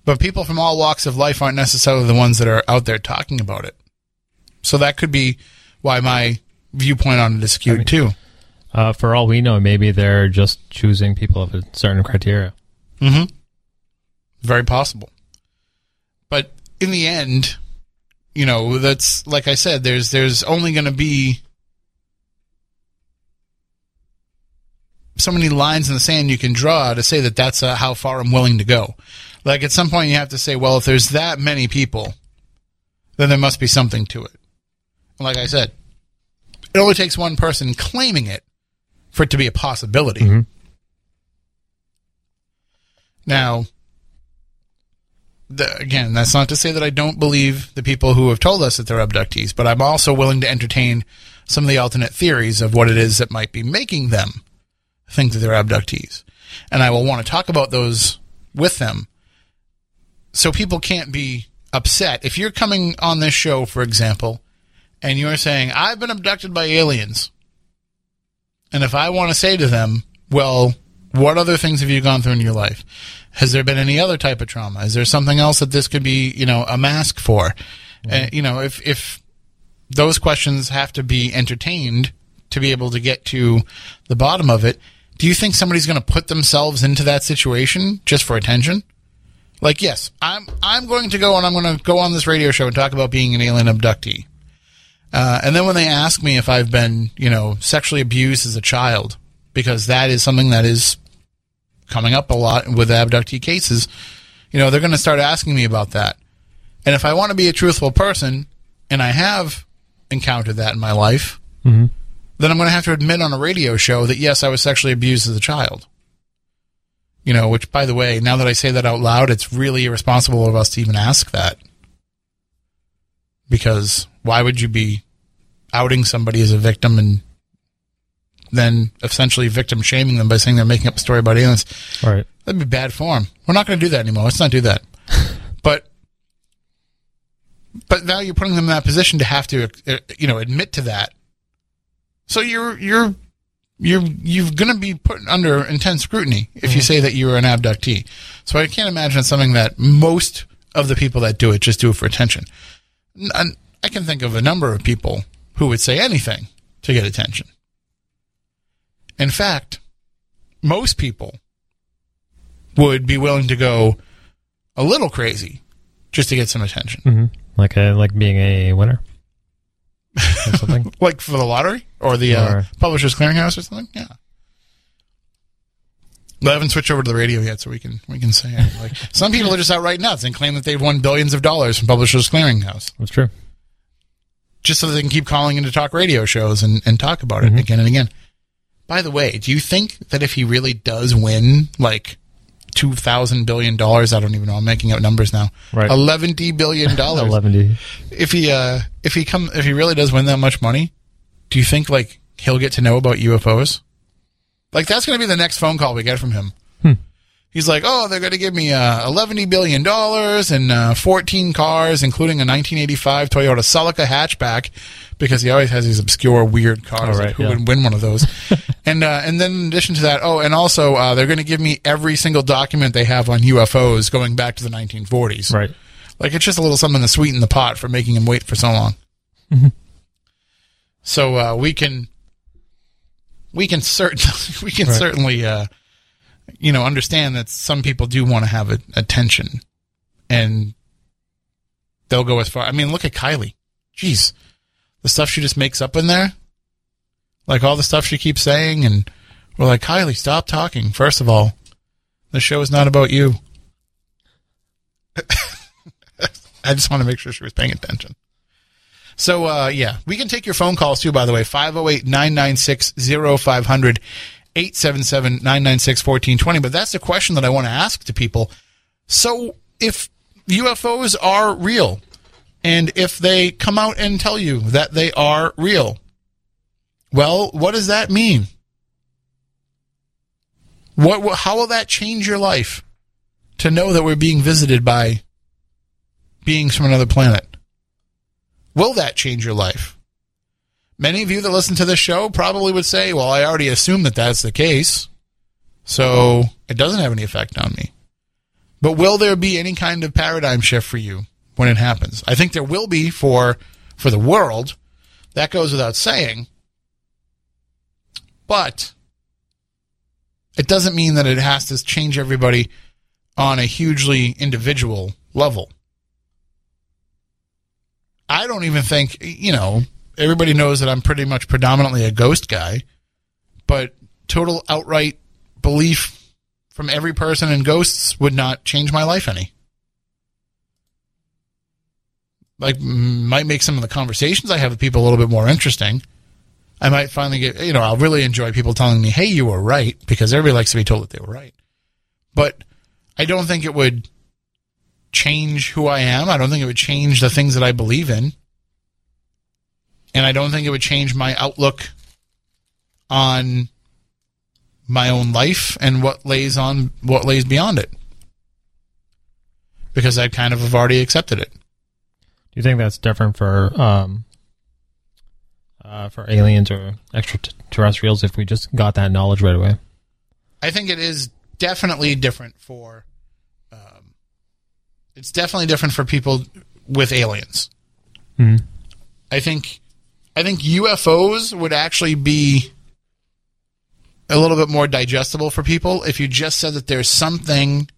But people from all walks of life aren't necessarily the ones that are out there talking about it. So that could be why my viewpoint on it is skewed, too. For all we know, maybe they're just choosing people of a certain criteria. Mm-hmm. Very possible. But in the end, you know, that's, like I said, there's only going to be so many lines in the sand you can draw to say that that's how far I'm willing to go. Like, at some point you have to say, well, if there's that many people, then there must be something to it. And like I said, it only takes one person claiming it for it to be a possibility. Mm-hmm. Now, again, that's not to say that I don't believe the people who have told us that they're abductees, but I'm also willing to entertain some of the alternate theories of what it is that might be making them think that they're abductees. And I will want to talk about those with them so people can't be upset. If you're coming on this show, for example, and you're saying, I've been abducted by aliens, and if I want to say to them, well, what other things have you gone through in your life? Has there been any other type of trauma? Is there something else that this could be, you know, a mask for? Mm-hmm. You know, if those questions have to be entertained to be able to get to the bottom of it, do you think somebody's going to put themselves into that situation just for attention? Like, yes, I'm going to go and I'm going to go on this radio show and talk about being an alien abductee. And then when they ask me if I've been, you know, sexually abused as a child, because that is something that is coming up a lot with abductee cases, you know, they're going to start asking me about that. And if I want to be a truthful person, and I have encountered that in my life, mm-hmm. then I'm going to have to admit on a radio show that, yes, I was sexually abused as a child. You know, which, by the way, now that I say that out loud, it's really irresponsible of us to even ask that. Because why would you be outing somebody as a victim and then essentially victim shaming them by saying they're making up a story about aliens? Right. That'd be bad form. We're not going to do that anymore. Let's not do that. But now you're putting them in that position to have to, you know, admit to that. So you're going to be put under intense scrutiny if mm-hmm. you say that you're an abductee. So I can't imagine it's something that most of the people that do it just do it for attention. And I can think of a number of people who would say anything to get attention. In fact, most people would be willing to go a little crazy just to get some attention. Mm-hmm. Like being a winner. Or something. Like for the lottery or the Publishers Clearinghouse or something? Yeah. But I haven't switched over to the radio yet, so we can say it. Like, some people are just outright nuts and claim that they've won billions of dollars from Publishers Clearinghouse. That's true. Just so that they can keep calling into talk radio shows and talk about it mm-hmm. again and again. By the way, do you think that if he really does win, like, $2,000 billion, I don't even know, I'm making up numbers now, right. $11 billion, if he really does win that much money, do you think, like, he'll get to know about UFOs? Like, that's going to be the next phone call we get from him. He's like, oh, they're going to give me $11 billion and 14 cars, including a 1985 Toyota Celica hatchback, because he always has these obscure, weird cars. Oh, right, like, who would win one of those? And then in addition to that, and also they're going to give me every single document they have on UFOs going back to the 1940s. Right. Like, it's just a little something to sweeten the pot for making him wait for so long. Mm-hmm. So we can certainly you know, understand that some people do want to have attention, and they'll go as far. I mean, look at Kylie. Jeez, the stuff she just makes up in there, like all the stuff she keeps saying, and we're like, Kylie, stop talking. First of all, the show is not about you. I just want to make sure she was paying attention. So, we can take your phone calls too, by the way, 508-996-0500. 877-996-1420. But that's the question that I want to ask to people. So if UFOs are real, and if they come out and tell you that they are real, well, what does that mean? How will that change your life to know that we're being visited by beings from another planet? Will that change your life? Many of you that listen to this show probably would say, well, I already assume that that's the case, so it doesn't have any effect on me. But will there be any kind of paradigm shift for you when it happens? I think there will be for the world. That goes without saying. But it doesn't mean that it has to change everybody on a hugely individual level. I don't even think, you know... Everybody knows that I'm pretty much predominantly a ghost guy, but total outright belief from every person in ghosts would not change my life any. Like, might make some of the conversations I have with people a little bit more interesting. I might finally get, you know, I'll really enjoy people telling me, hey, you were right, because everybody likes to be told that they were right. But I don't think it would change who I am. I don't think it would change the things that I believe in. And I don't think it would change my outlook on my own life and what lays beyond it, because I kind of have already accepted it. Do you think that's different for aliens or extraterrestrials if we just got that knowledge right away? I think it is definitely different for people with aliens. Mm-hmm. I think UFOs would actually be a little bit more digestible for people if you just said that there's something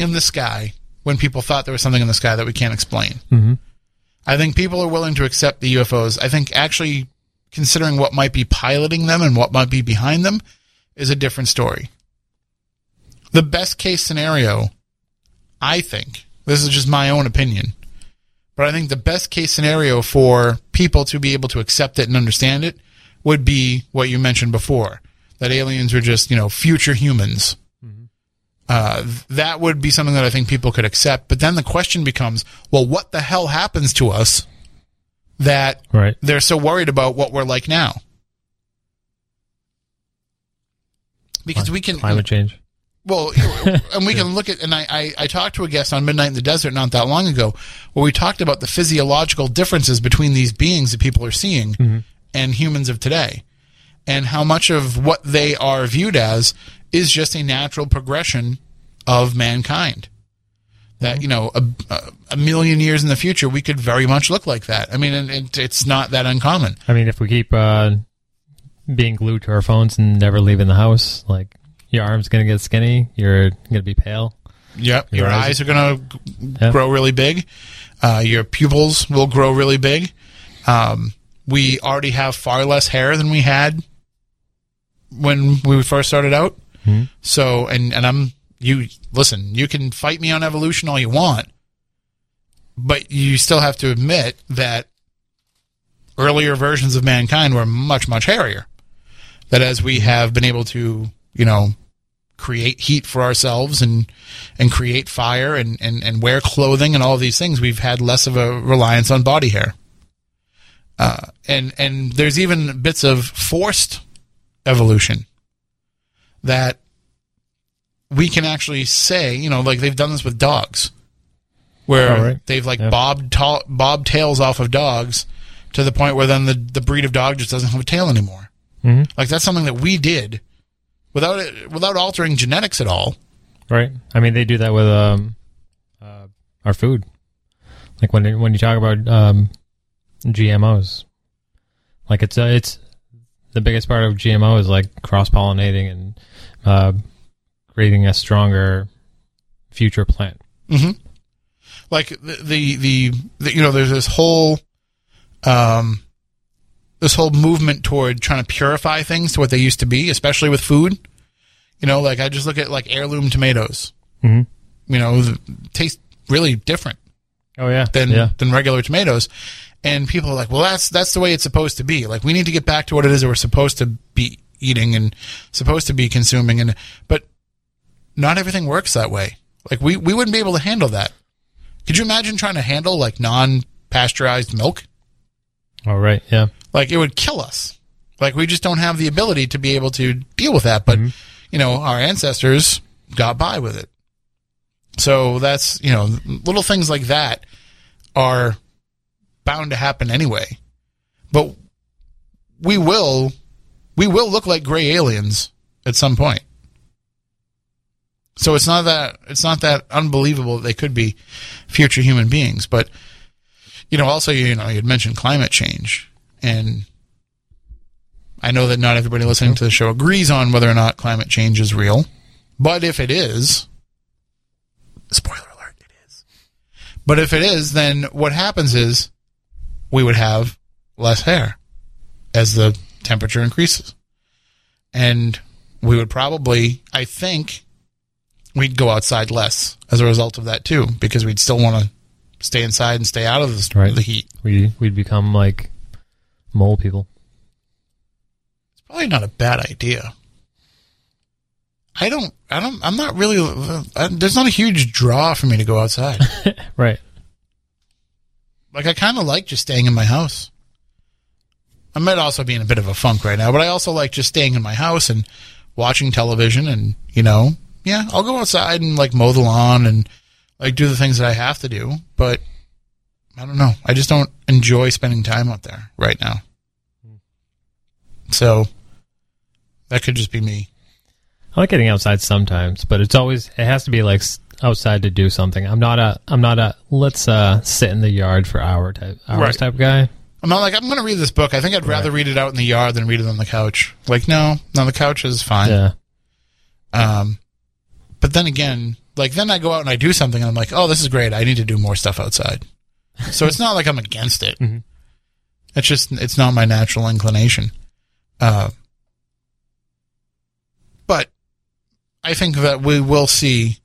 in the sky, when people thought there was something in the sky that we can't explain. Mm-hmm. I think people are willing to accept the UFOs. I think actually considering what might be piloting them and what might be behind them is a different story. The best case scenario, I think, this is just my own opinion, but I think the best case scenario for people to be able to accept it and understand it would be what you mentioned before, that aliens are just, you know, future humans. Mm-hmm. That would be something that I think people could accept. But then the question becomes, well, what the hell happens to us that they're so worried about what we're like now? Because we can... Climate change. Well, and we can look at, and I talked to a guest on Midnight in the Desert not that long ago where we talked about the physiological differences between these beings that people are seeing mm-hmm. and humans of today, and how much of what they are viewed as is just a natural progression of mankind. That, you know, a million years in the future, we could very much look like that. I mean, it's not that uncommon. I mean, if we keep being glued to our phones and never leaving the house, like... Your arm's going to get skinny. You're going to be pale. Yep. Your eyes are going to grow really big. Your pupils will grow really big. We already have far less hair than we had when we first started out. Mm-hmm. So, and listen, you can fight me on evolution all you want, but you still have to admit that earlier versions of mankind were much, much hairier. That as we have been able to, you know, create heat for ourselves and create fire and wear clothing and all of these things, we've had less of a reliance on body hair. And there's even bits of forced evolution that we can actually say, you know, like they've done this with dogs, where they've like bobbed tails off of dogs to the point where then the breed of dog just doesn't have a tail anymore. Mm-hmm. Like that's something that we did without altering genetics at all. Right. I mean, they do that with our food. Like when you talk about GMOs, like it's the biggest part of GMO is like cross-pollinating and creating a stronger future plant. Mm-hmm. Like the you know, there's this whole movement toward trying to purify things to what they used to be, especially with food. You know, like I just look at like heirloom tomatoes, mm-hmm. you know, taste really different than regular tomatoes. And people are like, well, that's the way it's supposed to be. Like we need to get back to what it is that we're supposed to be eating and supposed to be consuming. But not everything works that way. Like we wouldn't be able to handle that. Could you imagine trying to handle like non-pasteurized milk? Oh, right. Yeah. Like, it would kill us. Like, we just don't have the ability to be able to deal with that. But, mm-hmm. you know, our ancestors got by with it. So that's, you know, little things like that are bound to happen anyway. But we will look like gray aliens at some point. So it's not that unbelievable that they could be future human beings. But also you'd mentioned climate change, and I know that not everybody listening to the show agrees on whether or not climate change is real. But if it is, spoiler alert, it is. But if it is, then what happens is we would have less hair as the temperature increases. And we would probably, I think, we'd go outside less as a result of that too, because we'd still want to stay inside and stay out of the heat. We'd become like mole people. It's probably not a bad idea. There's not a huge draw for me to go outside. Right. Like, I kind of like just staying in my house. I might also be in a bit of a funk right now, but I also like just staying in my house and watching television and, I'll go outside and, mow the lawn and, do the things that I have to do, but I don't know. I just don't enjoy spending time out there right now. So, that could just be me. I like getting outside sometimes, but it has to be outside to do something. I'm not a let's sit in the yard for hours type guy. I'm not I'm going to read this book. I think I'd rather read it out in the yard than read it on the couch. No, the couch is fine. Yeah. But then again, then I go out and I do something and I'm like, oh, this is great. I need to do more stuff outside. So it's not like I'm against it. Mm-hmm. It's just, it's not my natural inclination. But I think that we will see,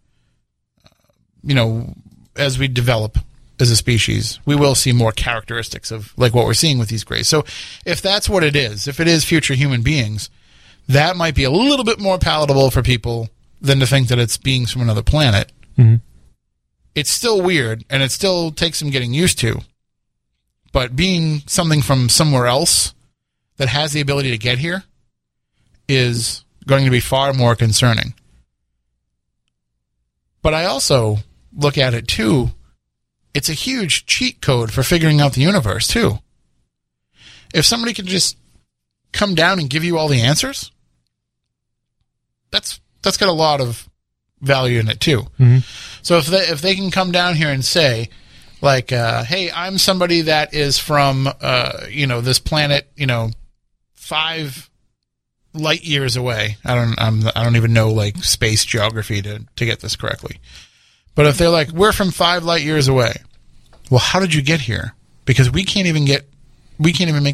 as we develop as a species, we will see more characteristics of what we're seeing with these grays. So if that's what it is, if it is future human beings, that might be a little bit more palatable for people than to think that it's beings from another planet. Mm-hmm. It's still weird, and it still takes some getting used to. But being something from somewhere else that has the ability to get here is going to be far more concerning. But I also look at it, too. It's a huge cheat code for figuring out the universe, too. If somebody can just come down and give you all the answers, that's got a lot of value in it, too. Mm-hmm. So if they can come down here and say, hey, I'm somebody that is from, this planet, 5 light years away. I don't even know space geography to get this correctly. But if they're we're from 5 light years away. Well, how did you get here? Because we can't even make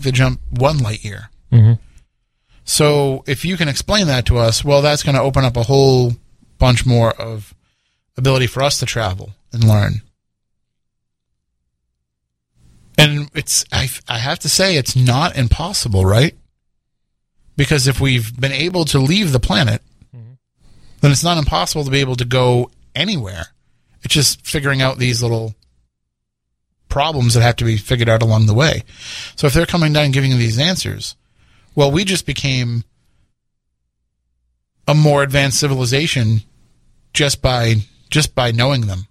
the jump 1 light year. Mm-hmm. So if you can explain that to us, well, that's going to open up a whole bunch more of ability for us to travel and learn. And I have to say, it's not impossible, right? Because if we've been able to leave the planet, mm-hmm. then it's not impossible to be able to go anywhere. It's just figuring out these little problems that have to be figured out along the way. So if they're coming down and giving you these answers, well, we just became a more advanced civilization just by knowing them.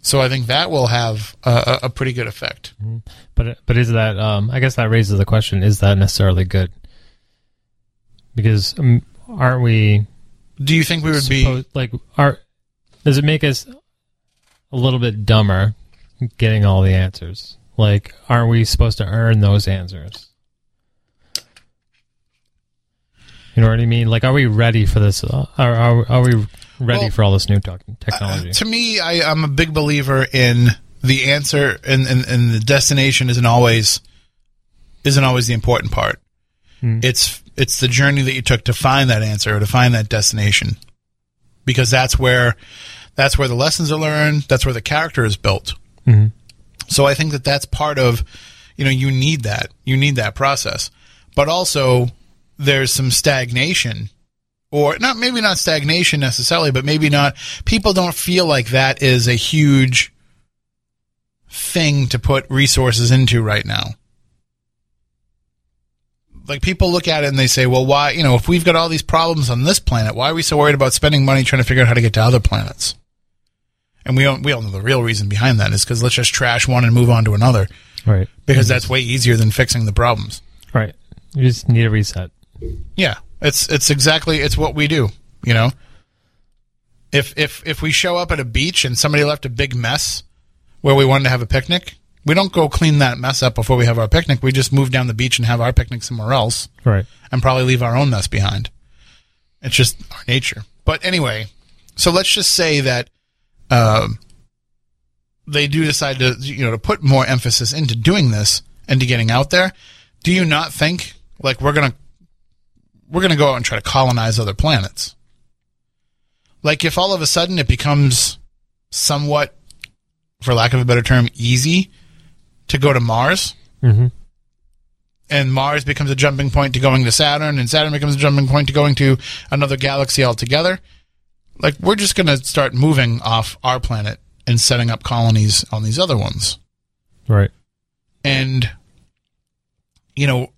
So I think that will have a pretty good effect. But is that, I guess that raises the question, is that necessarily good? Because aren't we... Do you think we would be... does it make us a little bit dumber getting all the answers? Aren't we supposed to earn those answers? You know what I mean? Are we ready for this? Are we... ready for all this new technology? To me, I'm a big believer in the answer, and the destination isn't always the important part. Mm. It's the journey that you took to find that answer or to find that destination, because that's where the lessons are learned. That's where the character is built. Mm-hmm. So I think that that's part of, you need that process, but also there's some stagnation. Or not, maybe not stagnation necessarily, but maybe not. People don't feel like that is a huge thing to put resources into right now. People look at it and they say, well, why, if we've got all these problems on this planet, why are we so worried about spending money trying to figure out how to get to other planets? And we all know the real reason behind that is because let's just trash one and move on to another. Right. Because that's way easier than fixing the problems. Right. You just need a reset. Yeah. It's what we do, you know? If we show up at a beach and somebody left a big mess where we wanted to have a picnic, we don't go clean that mess up before we have our picnic. We just move down the beach and have our picnic somewhere else. Right. And probably leave our own mess behind. It's just our nature. But anyway, so let's just say that they do decide to, you know, to put more emphasis into doing this and to getting out there. Do you not think, like, we're gonna go out and try to colonize other planets? Like, if all of a sudden it becomes somewhat, for lack of a better term, easy to go to Mars, mm-hmm. and Mars becomes a jumping point to going to Saturn, and Saturn becomes a jumping point to going to another galaxy altogether. Like, we're just going to start moving off our planet and setting up colonies on these other ones. Right. And, you know,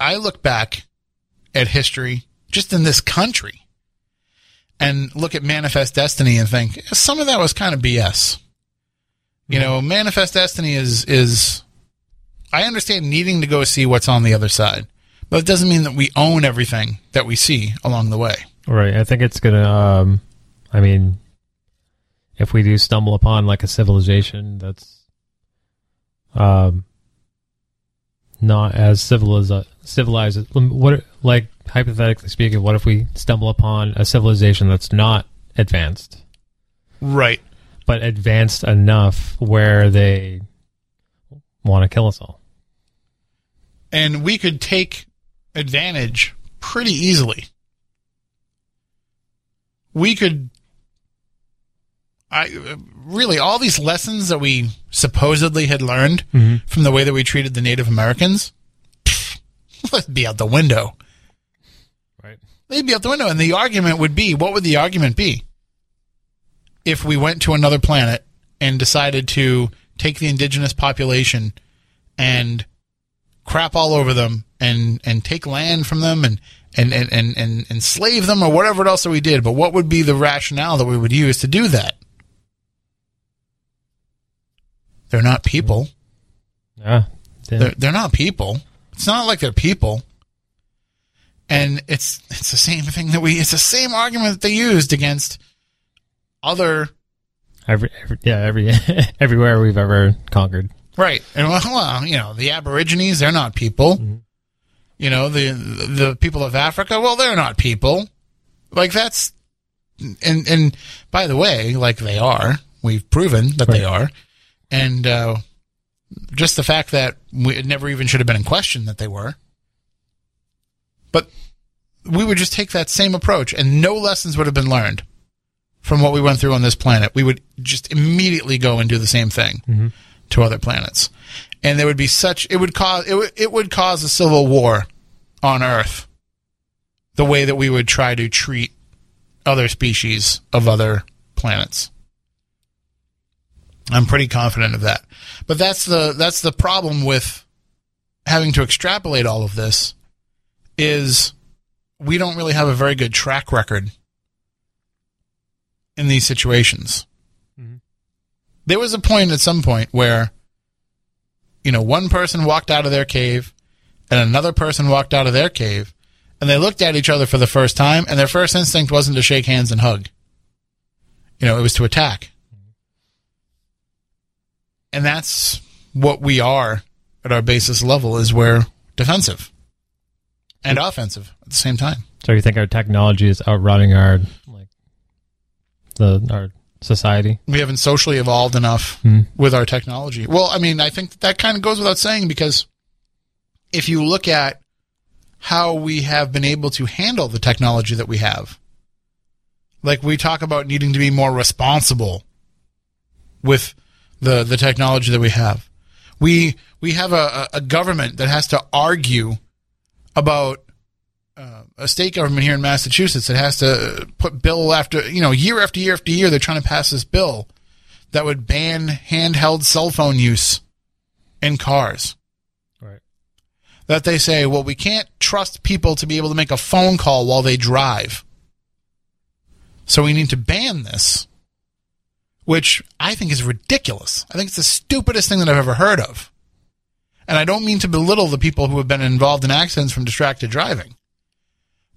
I look back at history just in this country and look at Manifest Destiny and think, some of that was kind of BS. You know, Manifest Destiny is I understand needing to go see what's on the other side, but it doesn't mean that we own everything that we see along the way. Right. I think it's going to, I mean, if we do stumble upon like a civilization that's not as civilized, what, like hypothetically speaking, what if we stumble upon a civilization that's not advanced? Right. But advanced enough where they want to kill us all. And we could take advantage pretty easily. We could, all these lessons that we supposedly had learned mm-hmm. from the way that we treated the Native Americans, let's be out the window. Right. They'd be out the window, and the argument would be, what would the argument be? If we went to another planet and decided to take the indigenous population and crap all over them and take land from them and enslave them or whatever else that we did. But what would be the rationale that we would use to do that? They're not people. Yeah. They're not people. It's not like they're people. And it's the same thing that it's the same argument that they used against other everywhere we've ever conquered. Right. And well, you know, the Aborigines, they're not people. Mm-hmm. You know, the people of Africa, well, they're not people. Like, that's and by the way, like, they are. We've proven that Right. They are. And just the fact that it never even should have been in question that they were. But we would just take that same approach, and no lessons would have been learned from what we went through on this planet. We would just immediately go and do the same thing mm-hmm. to other planets. And there would be it would cause a civil war on Earth, the way that we would try to treat other species of other planets. I'm pretty confident of that. But that's the problem with having to extrapolate all of this, is we don't really have a very good track record in these situations. Mm-hmm. There was a point at some point where, you know, one person walked out of their cave and another person walked out of their cave, and they looked at each other for the first time, and their first instinct wasn't to shake hands and hug. You know, it was to attack. And that's what we are at our basis level, is we're defensive and offensive at the same time. So you think our technology is outrunning our society? We haven't socially evolved enough with our technology. Well, I mean, I think that kind of goes without saying, because if you look at how we have been able to handle the technology that we have, like, we talk about needing to be more responsible with the technology that we have. We have a government that has to argue about a state government here in Massachusetts that has to put bill after, you know, year after year after year, they're trying to pass this bill that would ban handheld cell phone use in cars. Right. That they say, well, we can't trust people to be able to make a phone call while they drive, so we need to ban this. which I think is ridiculous. I think it's the stupidest thing that I've ever heard of. And I don't mean to belittle the people who have been involved in accidents from distracted driving.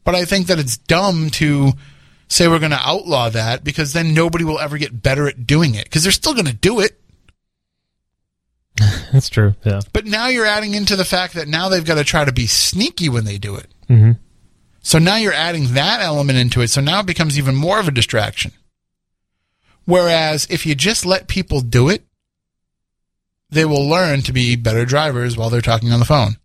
But I think that it's dumb to say we're going to outlaw that, because then nobody will ever get better at doing it, because they're still going to do it. That's true, yeah. But now you're adding into the fact that now they've got to try to be sneaky when they do it. Mm-hmm. So now you're adding that element into it, so now it becomes even more of a distraction. Whereas if you just let people do it, they will learn to be better drivers while they're talking on the phone.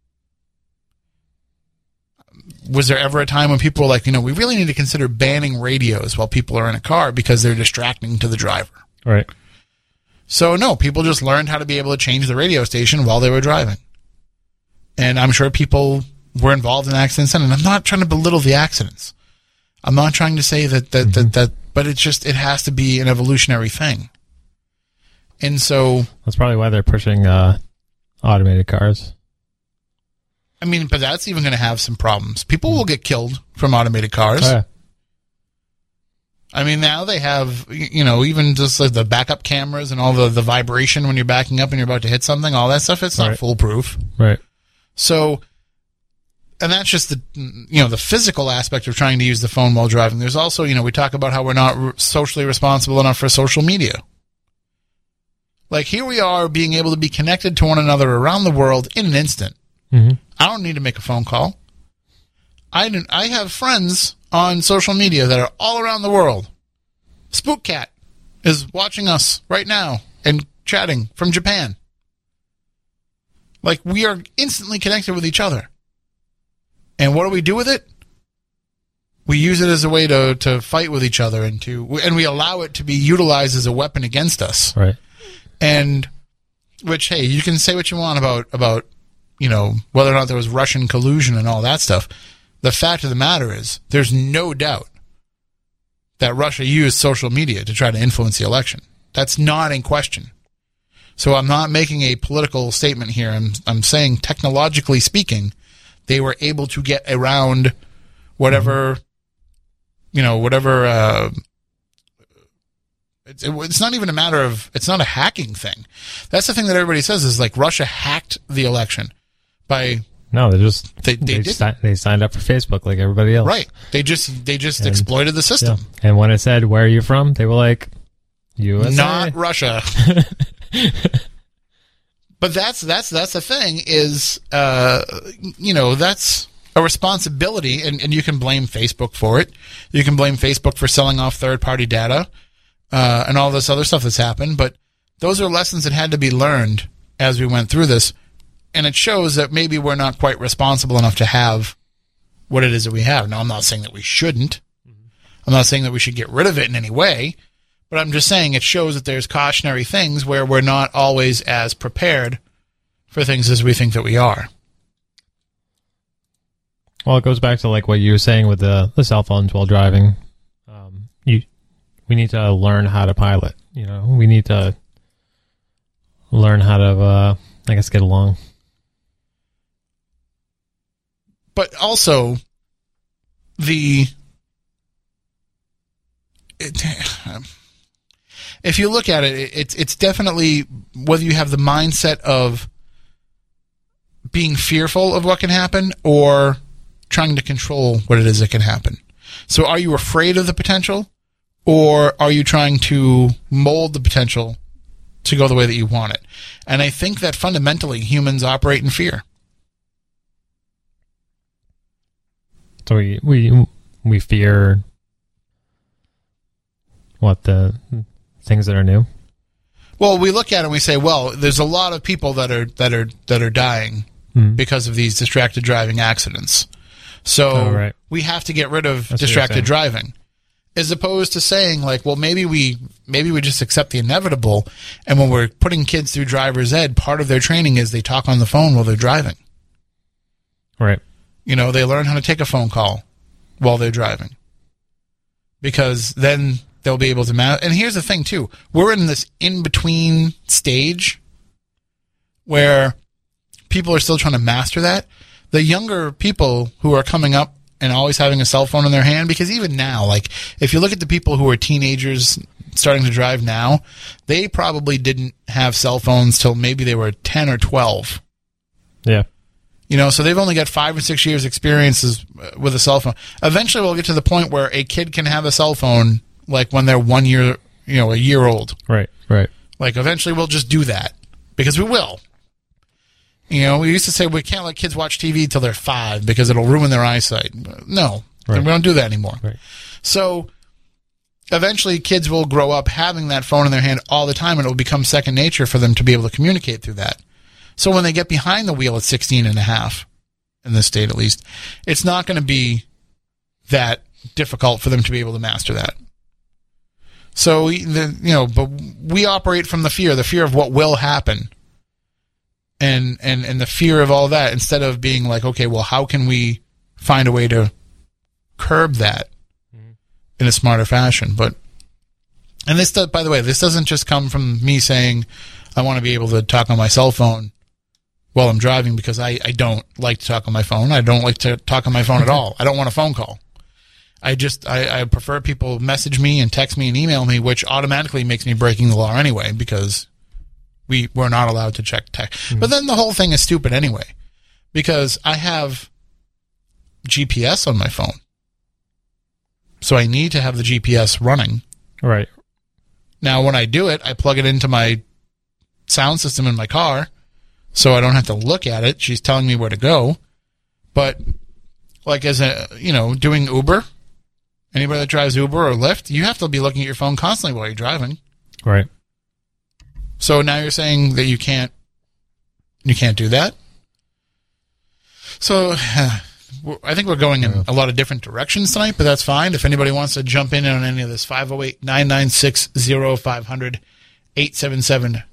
Was there ever a time when people were like, you know, we really need to consider banning radios while people are in a car because they're distracting to the driver? Right. So, no, people just learned how to be able to change the radio station while they were driving. And I'm sure people were involved in accidents. And I'm not trying to belittle the accidents. I'm not trying to say that, but it's just, it has to be an evolutionary thing. And so... That's probably why they're pushing automated cars. I mean, but that's even going to have some problems. People will get killed from automated cars. Oh, yeah. I mean, now they have, you know, even just like the backup cameras and all the vibration when you're backing up and you're about to hit something, all that stuff, it's not right. Foolproof. Right. So, and that's just the, you know, the physical aspect of trying to use the phone while driving. There's also, you know, we talk about how we're not socially responsible enough for social media. Like, here we are being able to be connected to one another around the world in an instant. Mm-hmm. I don't need to make a phone call. I have friends on social media that are all around the world. Spookcat is watching us right now and chatting from Japan. Like, we are instantly connected with each other. And what do we do with it? We use it as a way to fight with each other and we allow it to be utilized as a weapon against us. Right. And which, hey, you can say what you want about, you know, whether or not there was Russian collusion and all that stuff. The fact of the matter is, there's no doubt that Russia used social media to try to influence the election. That's not in question. So I'm not making a political statement here. I'm saying, technologically speaking, they were able to get around whatever, you know, whatever. It's not even a matter of, it's not a hacking thing. That's the thing that everybody says is like Russia hacked the election by. No, they signed up for Facebook like everybody else. Right. They just exploited the system. Yeah. And when it said, where are you from? They were like, USA. Not Russia. But that's the thing is, you know, that's a responsibility. And you can blame Facebook for it. You can blame Facebook for selling off third-party data and all this other stuff that's happened. But those are lessons that had to be learned as we went through this. And it shows that maybe we're not quite responsible enough to have what it is that we have. Now, I'm not saying that we shouldn't. I'm not saying that we should get rid of it in any way. But I'm just saying it shows that there's cautionary things where we're not always as prepared for things as we think that we are. Well, it goes back to like what you were saying with the cell phones while driving. We need to learn how to pilot. You know, we need to learn how to, I guess, get along. But also, if you look at it, it's definitely whether you have the mindset of being fearful of what can happen or trying to control what it is that can happen. So are you afraid of the potential, or are you trying to mold the potential to go the way that you want it? And I think that fundamentally humans operate in fear. So we fear what, the things that are new? Well, we look at it and we say, well, there's a lot of people that are dying because of these distracted driving accidents. So we have to get rid of distracted driving. As opposed to saying like, well, maybe we just accept the inevitable, and when we're putting kids through driver's ed, part of their training is they talk on the phone while they're driving. Right. You know, they learn how to take a phone call while they're driving, because then they'll be able to manage. And here's the thing, too. We're in this in-between stage where people are still trying to master that. The younger people who are coming up and always having a cell phone in their hand, because even now, like, if you look at the people who are teenagers starting to drive now, they probably didn't have cell phones till maybe they were 10 or 12. Yeah. You know, so they've only got 5 or 6 years experiences with a cell phone. Eventually we'll get to the point where a kid can have a cell phone like when they're 1 year, you know, a year old. Right, right. Like eventually we'll just do that because we will. You know, we used to say we can't let kids watch TV till they're 5 because it'll ruin their eyesight. No, right. We don't do that anymore. Right. So eventually kids will grow up having that phone in their hand all the time and it will become second nature for them to be able to communicate through that. So when they get behind the wheel at 16 and a half, in this state at least, it's not going to be that difficult for them to be able to master that. So, you know, but we operate from the fear of what will happen and the fear of all that instead of being like, okay, well, how can we find a way to curb that in a smarter fashion? But, and this, by the way, this doesn't just come from me saying I want to be able to talk on my cell phone while I'm driving because I don't like to talk on my phone. I don't like to talk on my phone at all. I don't want a phone call. I prefer people message me and text me and email me, which automatically makes me breaking the law anyway because we're not allowed to check text. Mm-hmm. But then the whole thing is stupid anyway because I have GPS on my phone. So I need to have the GPS running. Right. Now, when I do it, I plug it into my sound system in my car, so I don't have to look at it. She's telling me where to go. But like as a, you know, doing Uber, anybody that drives Uber or Lyft, you have to be looking at your phone constantly while you're driving. Right. So now you're saying that you can't do that. So I think we're going in a lot of different directions tonight, but that's fine. If anybody wants to jump in on any of this, 508-996-0500.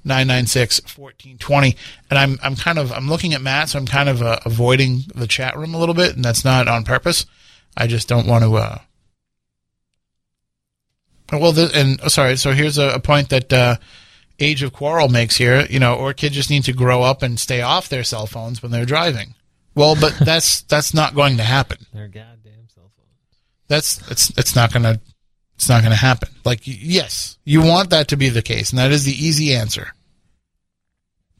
877-996-1420. And I'm looking at Matt, so I'm kind of avoiding the chat room a little bit, and that's not on purpose. I just don't want to. So here's a point that Age of Quarrel makes here. You know, or kids just need to grow up and stay off their cell phones when they're driving. Well, but that's not going to happen. Their goddamn cell phones. It's not going to happen. Like, yes, you want that to be the case, and that is the easy answer.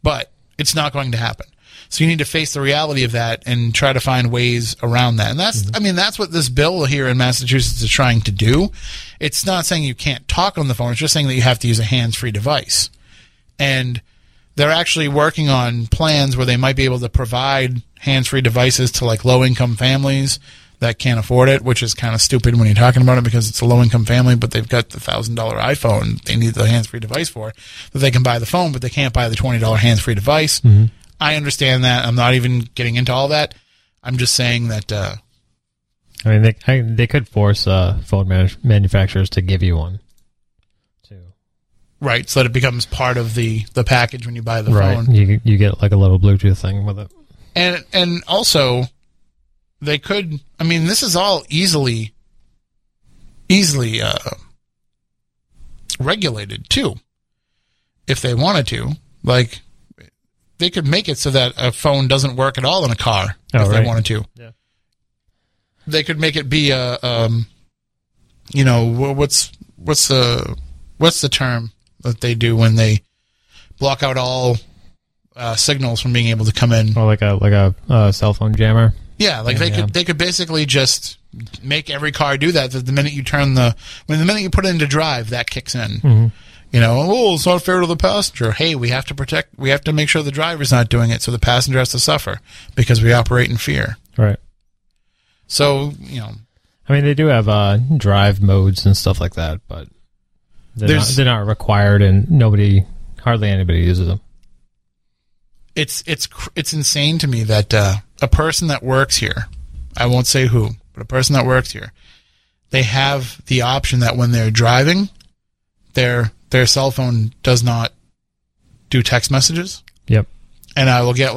But it's not going to happen. So you need to face the reality of that and try to find ways around that. And that's, I mean, that's what this bill here in Massachusetts is trying to do. It's not saying you can't talk on the phone. It's just saying that you have to use a hands-free device. And they're actually working on plans where they might be able to provide hands-free devices to, like, low-income families that can't afford it, which is kind of stupid when you're talking about it because it's a low-income family, but they've got the $1,000 iPhone they need the hands-free device for, that they can buy the phone, but they can't buy the $20 hands-free device. Mm-hmm. I understand that. I'm not even getting into all that. I'm just saying that... I mean, they could force phone manufacturers to give you one, too. Right, so that it becomes part of the package when you buy the phone. You get like a little Bluetooth thing with it. And also... They could, I mean, this is all easily regulated, too, if they wanted to. Like, they could make it so that a phone doesn't work at all in a car they wanted to. Yeah. They could make it be what's the term that they do when they block out all signals from being able to come in? Or like a cell phone jammer. Yeah, they could basically just make every car do that the minute you the minute you put it into drive, that kicks in. Mm-hmm. You know, it's not fair to the passenger. Hey, we have to make sure the driver's not doing it so the passenger has to suffer because we operate in fear. Right. So, you know. I mean, they do have drive modes and stuff like that, but they're not required and hardly anybody uses them. It's insane to me that a person that works here, I won't say who, but a person that works here, they have the option that when they're driving, their cell phone does not do text messages. Yep. And I'll go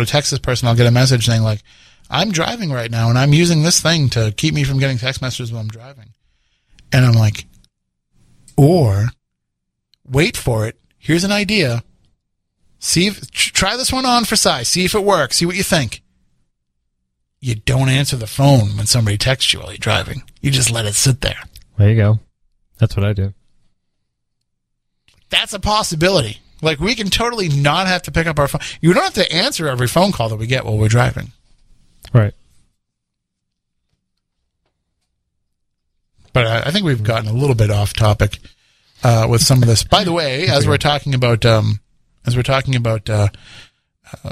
to text this person, I'll get a message saying like, I'm driving right now and I'm using this thing to keep me from getting text messages while I'm driving. And I'm like, or wait for it. Here's an idea. Try this one on for size. See if it works. See what you think. You don't answer the phone when somebody texts you while you're driving. You just let it sit there. There you go. That's what I do. that's a possibility. Like, we can totally not have to pick up our phone. You don't have to answer every phone call that we get while we're driving. Right. But I think we've gotten a little bit off topic with some of this. By the way, as we're talking about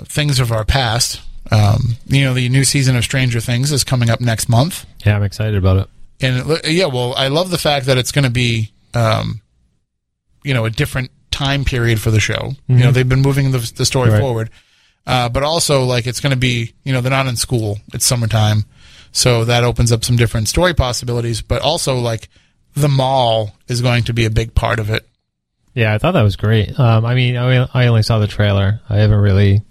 things of our past, you know, the new season of Stranger Things is coming up next month. Yeah, I'm excited about it. And yeah, well, I love the fact that it's going to be, you know, a different time period for the show. Mm-hmm. You know, they've been moving the story forward, but also like it's going to be, you know, they're not in school; it's summertime. So that opens up some different story possibilities, but also, like, the mall is going to be a big part of it. Yeah, I thought that was great. I only saw the trailer. I haven't really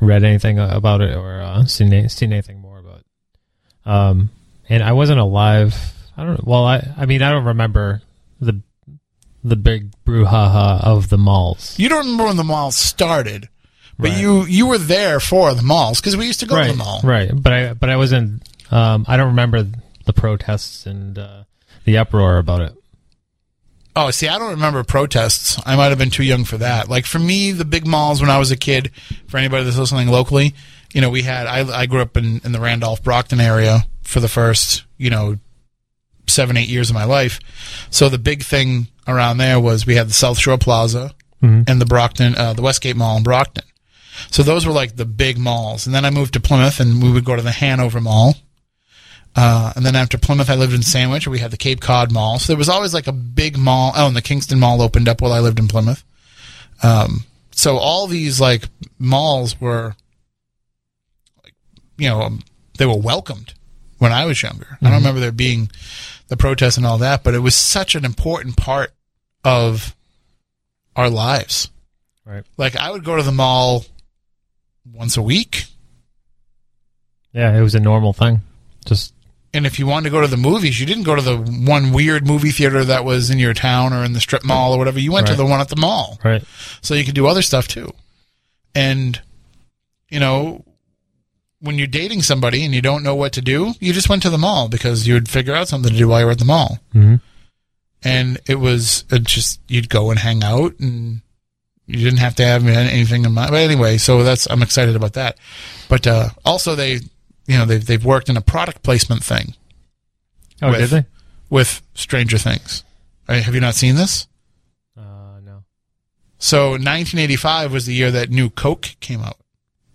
read anything about it or seen anything more about it. And I wasn't alive. I don't remember the big brouhaha of the malls. You don't remember when the mall started, but you were there for the malls because we used to go to the mall. Right, but I wasn't... I don't remember the protests and the uproar about it. Oh, see, I don't remember protests. I might have been too young for that. Like, for me, the big malls when I was a kid, for anybody that's listening locally, you know, we had... I grew up in the Randolph-Brockton area for the first, you know, 7-8 years of my life. So the big thing around there was we had the South Shore Plaza and the Brockton, the Westgate Mall in Brockton. So those were, like, the big malls. And then I moved to Plymouth, and we would go to the Hanover Mall. And then after Plymouth, I lived in Sandwich, where we had the Cape Cod Mall. So there was always like a big mall. Oh, and the Kingston Mall opened up while I lived in Plymouth. So all these like malls were, like, you know, they were welcomed when I was younger. Mm-hmm. I don't remember there being the protests and all that, but it was such an important part of our lives. Right. Like, I would go to the mall once a week. Yeah, it was a normal thing. And if you wanted to go to the movies, you didn't go to the one weird movie theater that was in your town or in the strip mall or whatever. You went to the one at the mall. Right. So you could do other stuff too. And, you know, when you're dating somebody and you don't know what to do, you just went to the mall because you would figure out something to do while you were at the mall. Mm-hmm. And it was just, you'd go and hang out and you didn't have to have anything in mind. But anyway, so I'm excited about that. But also you know, they've worked in a product placement thing. Oh, did they? With Stranger Things. Have you not seen this? No. So 1985 was the year that New Coke came out.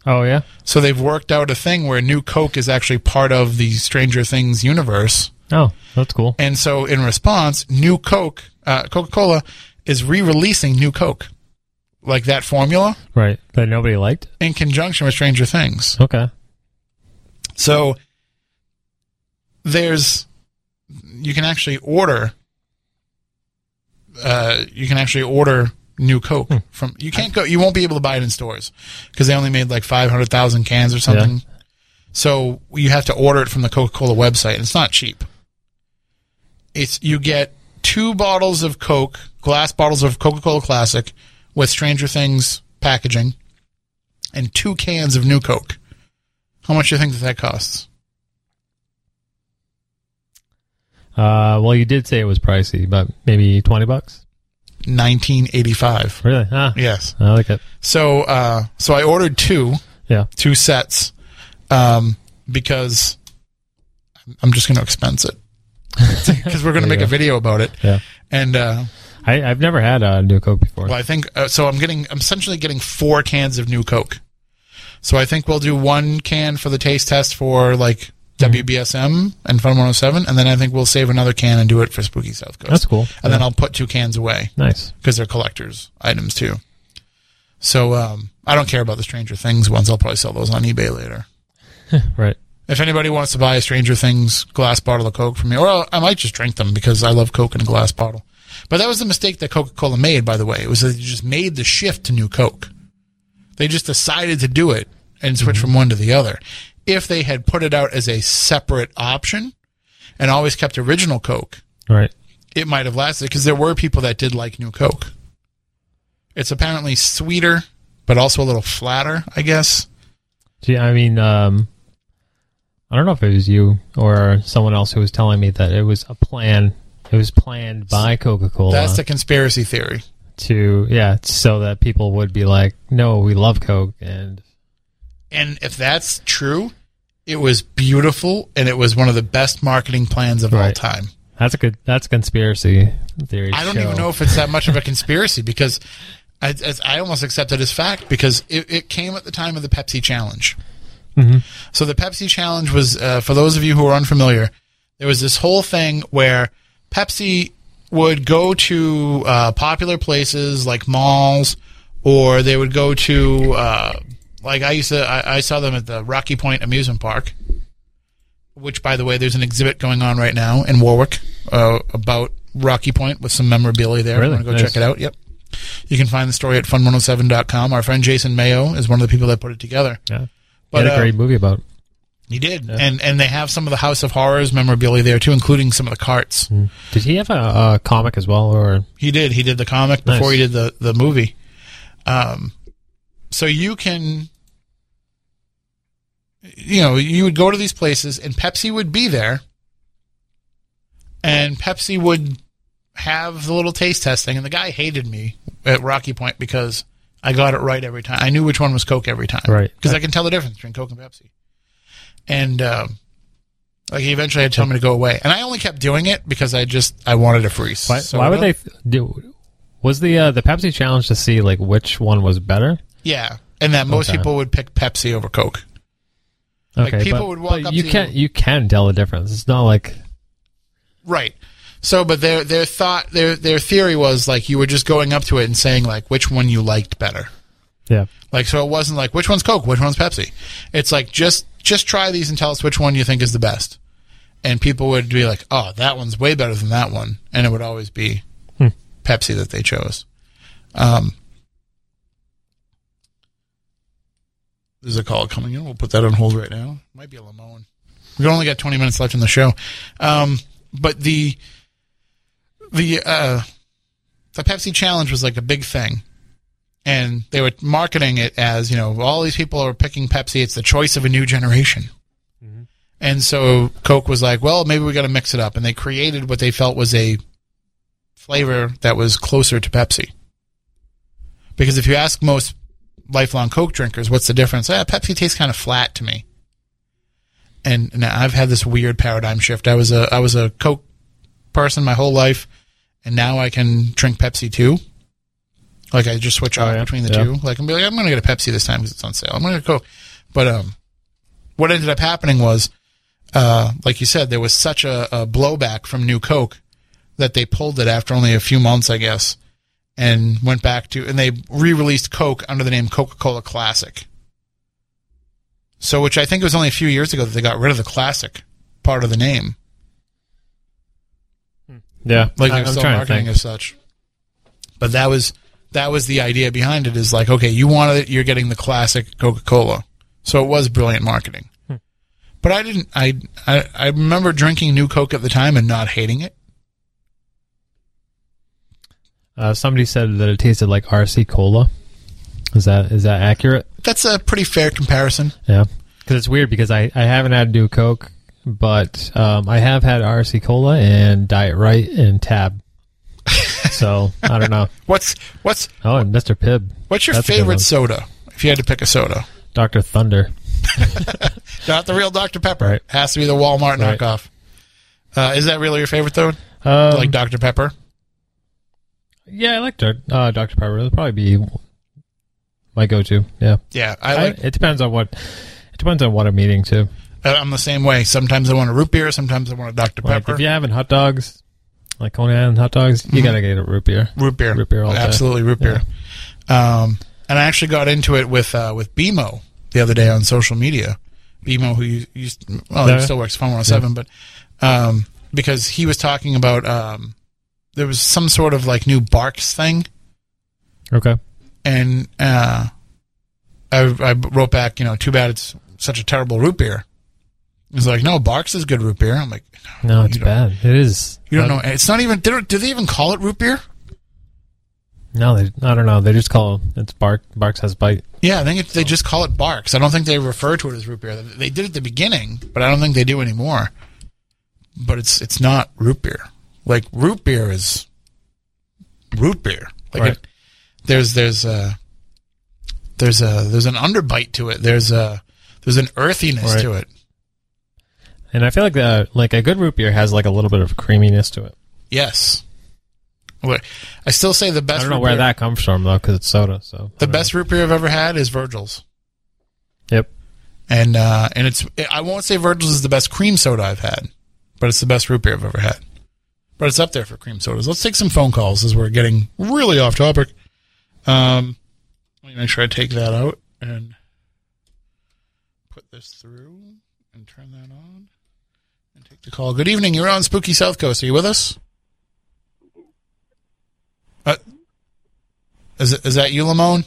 Oh, yeah? So they've worked out a thing where New Coke is actually part of the Stranger Things universe. Oh, that's cool. And so in response, New Coke, Coca-Cola, is re-releasing New Coke. Like that formula. Right, that nobody liked? In conjunction with Stranger Things. Okay. So you can actually order New Coke from, you won't be able to buy it in stores because they only made like 500,000 cans or something. Yeah. So you have to order it from the Coca-Cola website, and it's not cheap. You get 2 bottles of Coke, glass bottles of Coca-Cola Classic with Stranger Things packaging, and 2 cans of New Coke. How much do you think that costs? Well, you did say it was pricey, but maybe $20? $19.85. Really? Ah, yes. I like it. So, so I ordered 2. Yeah. 2 sets, because I'm just going to expense it because we're going to make a video about it. Yeah. And I've never had a New Coke before. Well, I think so. I'm essentially getting 4 cans of New Coke. So I think we'll do 1 can for the taste test for, like, WBSM and Fun 107, and then I think we'll save another can and do it for Spooky South Coast. That's cool. And then I'll put 2 cans away. Nice. Because they're collector's items, too. So I don't care about the Stranger Things ones. I'll probably sell those on eBay later. Right. If anybody wants to buy a Stranger Things glass bottle of Coke from me, or I might just drink them because I love Coke in a glass bottle. But that was the mistake that Coca-Cola made, by the way. It was that they just made the shift to New Coke. They just decided to do it and switch from one to the other. If they had put it out as a separate option and always kept original Coke, it might have lasted, because there were people that did like New Coke. It's apparently sweeter, but also a little flatter, I guess. Gee, I mean, I don't know if it was you or someone else who was telling me that it was planned by Coca-Cola. That's the conspiracy theory. to, yeah, so that people would be like, no, we love Coke. And if that's true, it was beautiful, and it was one of the best marketing plans of all time. That's a good. That's a conspiracy theory. I don't even know if it's that much of a conspiracy, because I almost accept it as fact, because it came at the time of the Pepsi Challenge. Mm-hmm. So the Pepsi Challenge was, for those of you who are unfamiliar, there was this whole thing where Pepsi would go to popular places like malls, or they would go to I saw them at the Rocky Point amusement park, which, by the way, there's an exhibit going on right now in Warwick about Rocky Point with some memorabilia there. Really? If you want to go check it out? Yep. You can find the story at fun107.com. Our friend Jason Mayo is one of the people that put it together. Yeah. But, he had a great movie about it. He did, yeah. And they have some of the House of Horrors memorabilia there, too, including some of the carts. Mm. Did he have a comic as well? Or he did. He did the comic before he did the movie. So you can, you would go to these places, and Pepsi would be there, and Pepsi would have the little taste testing, and the guy hated me at Rocky Point because I got it right every time. I knew which one was Coke every time. Right. Because I can tell the difference between Coke and Pepsi. And he eventually had to tell me to go away, and I only kept doing it because I wanted a free soda. Why would they do? Was the Pepsi challenge to see which one was better? Yeah, and that most people would pick Pepsi over Coke. Okay, like, people would walk up. You can tell the difference. It's not like right. So, but their theory was you were just going up to it and saying which one you liked better. Yeah. So it wasn't which one's Coke, which one's Pepsi. It's just try these and tell us which one you think is the best. And people would be like, oh, that one's way better than that one. And it would always be Pepsi that they chose. There's a call coming in. We'll put that on hold right now. Might be a Limone. We've only got 20 minutes left in the show. But the Pepsi Challenge was a big thing. And they were marketing it as, all these people are picking Pepsi. It's the choice of a new generation. Mm-hmm. And so Coke was like, well, maybe we got to mix it up. And they created what they felt was a flavor that was closer to Pepsi. Because if you ask most lifelong Coke drinkers, what's the difference? Pepsi tastes kind of flat to me. And I've had this weird paradigm shift. I was a Coke person my whole life, and now I can drink Pepsi too. I just switch off between the two. I'm be like, I'm going to get a Pepsi this time because it's on sale. I'm going to go. But what ended up happening was, like you said, there was such a blowback from New Coke that they pulled it after only a few months, I guess, and went back to, and they re-released Coke under the name Coca-Cola Classic. So, which I think it was only a few years ago that they got rid of the classic part of the name. Yeah. They're still marketing as such. But that was the idea behind it, is okay, you wanted it, you're getting the classic Coca-Cola. So it was brilliant marketing. Hmm. But I didn't, I remember drinking New Coke at the time and not hating it. Somebody said that it tasted like RC Cola. Is that accurate? That's a pretty fair comparison. Yeah. Because it's weird, because I haven't had New Coke, but I have had RC Cola and Diet Right and Tab. So I don't know. What's and Mr. Pibb. What's your favorite soda? If you had to pick a soda, Dr. Thunder, not the real Dr. Pepper. Right. Has to be the Walmart knockoff. Is that really your favorite though? Like Dr. Pepper? Yeah, I like Dr. Pepper. It'll probably be my go-to. Yeah. Yeah, it depends on what. It depends on what I'm eating too. I'm the same way. Sometimes I want a root beer. Sometimes I want a Dr. Pepper. If you're having hot dogs. Like Coney Island hot dogs, you gotta get a root beer. Root beer, absolutely root beer. Yeah. And I actually got into it with BMO the other day on social media. BMO, who he still works at Fun 107, but because he was talking about there was some sort of new Barks thing. Okay. And I wrote back, too bad it's such a terrible root beer. He's like, no, Barks is good root beer. I'm like, no, it's bad. It is. You don't know. It's not even. Do they even call it root beer? No, I don't know. They just call it's Bark. Barks has bite. Yeah, I think they just call it Barks. I don't think they refer to it as root beer. They did at the beginning, but I don't think they do anymore. But it's not root beer. Root beer is root beer. Like right. There's an underbite to it. There's an earthiness right. to it. And I feel like a good root beer has like a little bit of creaminess to it. Yes. I still say the best. I don't know where that comes from though, because it's soda. So the best root beer I've ever had is Virgil's. Yep. And I won't say Virgil's is the best cream soda I've had, but it's the best root beer I've ever had. But it's up there for cream sodas. Let's take some phone calls as we're getting really off topic. Let me make sure I take that out and put this through and turn that on and take the call. Good evening. You're on Spooky South Coast. Are you with us? Is that you, Lamone?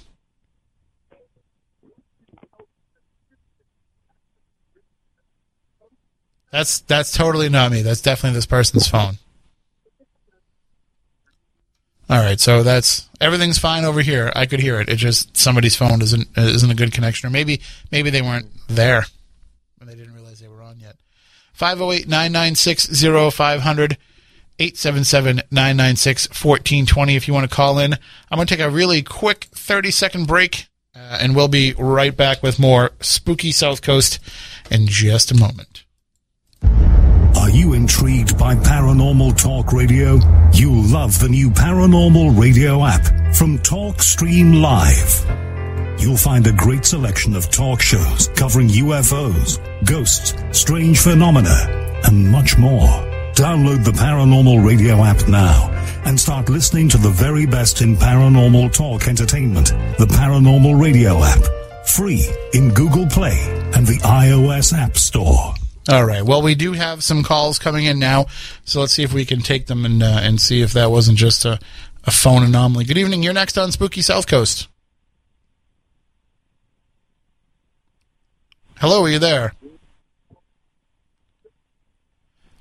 That's totally not me. That's definitely this person's phone. All right, so that's everything's fine over here. I could hear it. It's just somebody's phone isn't a good connection, or maybe they weren't there and they didn't realize they were on yet. 508-996-0500, 877-996-1420 if you want to call in. I'm going to take a really quick 30-second break, and we'll be right back with more Spooky South Coast in just a moment. Are you intrigued by Paranormal Talk Radio? You'll love the new Paranormal Radio app from TalkStream Live. You'll find a great selection of talk shows covering UFOs, ghosts, strange phenomena, and much more. Download the Paranormal Radio app now and start listening to the very best in Paranormal Talk entertainment. The Paranormal Radio app, free in Google Play and the iOS App Store. All right. Well, we do have some calls coming in now, so let's see if we can take them and see if that wasn't just a phone anomaly. Good evening. You're next on Spooky South Coast. Hello, are you there?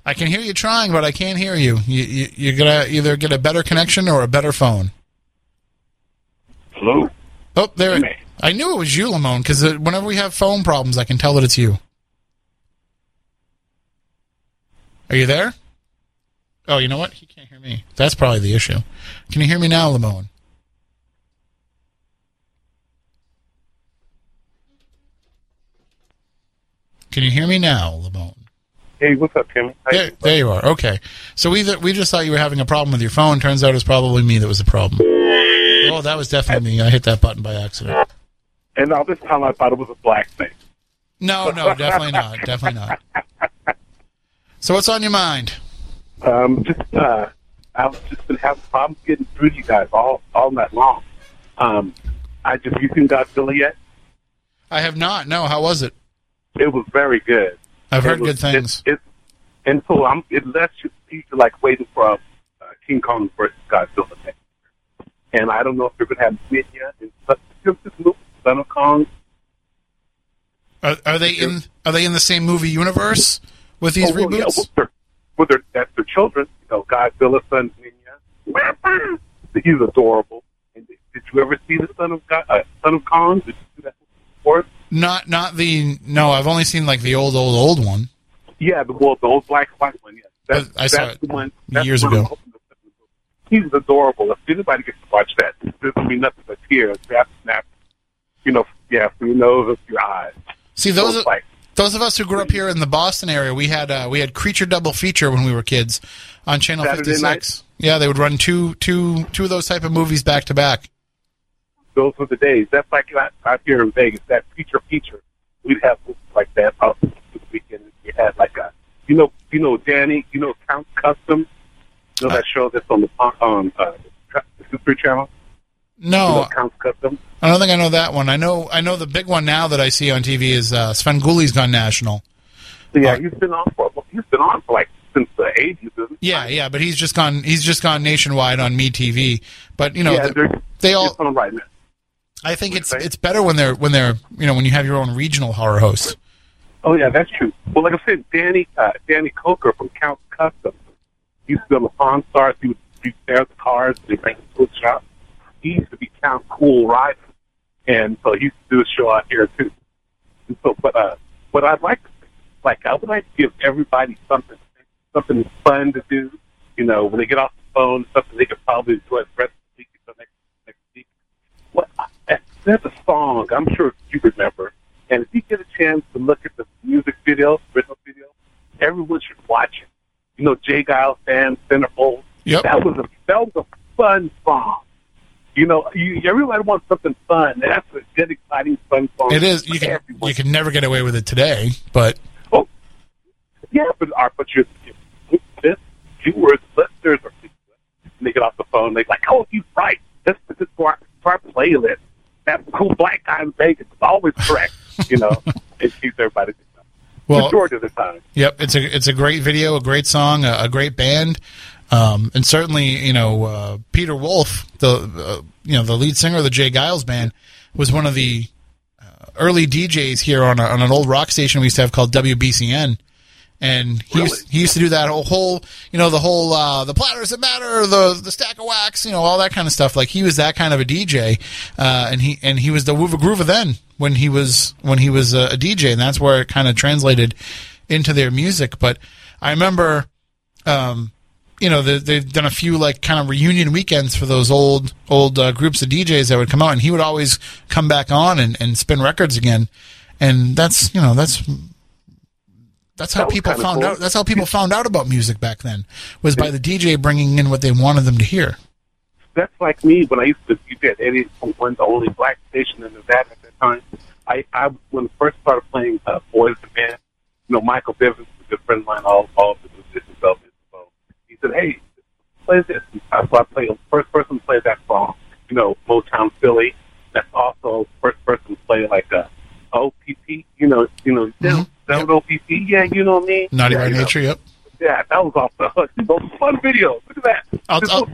I can hear you trying, but I can't hear you. You're going to either get a better connection or a better phone. Hello? Oh, there. Hey. I knew it was you, Lamone, because whenever we have phone problems, I can tell that it's you. Are you there? Oh, you know what? He can't hear me. That's probably the issue. Can you hear me now, Lamone? Can you hear me now, Lamone? Hey, what's up, Tim? There you are. Okay. So we just thought you were having a problem with your phone. Turns out it was probably me that was the problem. Oh, that was definitely me. I hit that button by accident. And all this time I thought it was a black thing. No, definitely not. Definitely not. So what's on your mind? I've just been having problems getting through to you guys all night long. You seen Godzilla yet? I have not. No, how was it? It was very good. I've heard good things. It lets you like waiting for a King Kong versus Godzilla thing. And I don't know if you're going to have Midnight in the Desert, Son of Kong. Are they in the same movie universe? With these reboots? Yeah, that's their children. You know, Godzilla, Son of Kong. He's adorable. And did you ever see the Son of Kong? Did you see that before? No, I've only seen like the old one. Yeah, the old black one, yeah. I saw it years ago. He's adorable. If anybody gets to watch that, there's going to be nothing but tears. Snap. You know, yeah, through your nose, your eyes. See, those of us who grew up here in the Boston area, we had Creature Double Feature when we were kids on Channel Saturday 56. Night? Yeah, they would run two of those type of movies back to back. Those were the days. That's like out here in Vegas, that feature. We'd have movies like that up this weekend. We had like you know Danny, Count Custom. You know that show that's on the History Channel? No. You know, Count Custom? I don't think I know that one. I know the big one now that I see on TV is Svenguli's gone national. Yeah, he's been on for like since the '80s. Yeah, but he's just gone nationwide on MeTV. But right now. I think it's better when they're when you have your own regional horror host. Oh yeah, that's true. Well, like I said, Danny Coker from Count Custom. He used to be on the Pawn Stars. He would repair the cars. He ran the shop. He used to be Count Cool Rider. And so he used to do a show out here too. And so, but what I'd like I would like to give everybody something fun to do. You know, when they get off the phone, something they could probably enjoy the rest of the week until next Well, there's a song I'm sure you remember, and if you get a chance to look at the music video, original video, everyone should watch it. You know, J. Geils Band, Centerfold. Yep. That was a fun song. You know, everybody wants something fun. And that's a good, exciting, fun song. It is. You can never get away with it today, but but you were listeners, or they get off the phone. They're like, "Oh, he's right. Let's put this to our playlist. That cool black guy in Vegas is always correct." You know, it keeps everybody. Well, majority of the time. Yep, it's a great video, a great song, a great band. And certainly, you know, Peter Wolf, the lead singer of the J. Geils Band, was one of the early DJs here on an old rock station we used to have called WBCN, and he used to do that whole, you know, the whole the platters that matter, the stack of wax, you know, all that kind of stuff. Like, he was that kind of a DJ, and he was the Woover Groover then when he was a DJ, and that's where it kind of translated into their music. But I remember. You know, they've done a few, like, kind of reunion weekends for those old groups of DJs that would come out, and he would always come back on and spin records again, and that's how people found out about music back then, was by the DJ bringing in what they wanted them to hear. That's like me when I used to DJ at 88.1, the only black station in Nevada at that time. I when I first started playing Boys the Band, you know, Michael Bivins was a good friend of mine, all of the musicians of it. Said, "Hey, play this." So I played first person to play that song, you know, Motown Philly. That's also first person to play like a OPP, you know, that OPP. Yeah, you know what I mean. Naughty by Nature. Yep. Yeah, that was off the hook. Fun video. Look at that. I'll tell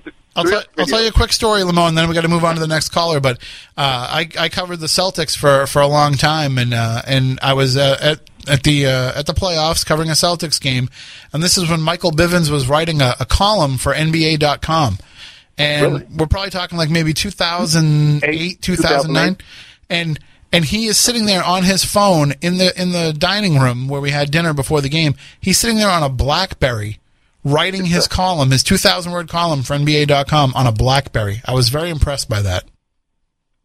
you a quick story, Lamont, and then we got to move on to the next caller. But I covered the Celtics for a long time, and I was at the playoffs covering a Celtics game, and this is when Michael Bivins was writing a column for NBA.com, and we're probably talking like maybe 2008, 2009, and he is sitting there on his phone in the dining room where we had dinner before the game. He's sitting there on a BlackBerry, writing his column, his 2,000-word column for NBA.com on a BlackBerry. I was very impressed by that.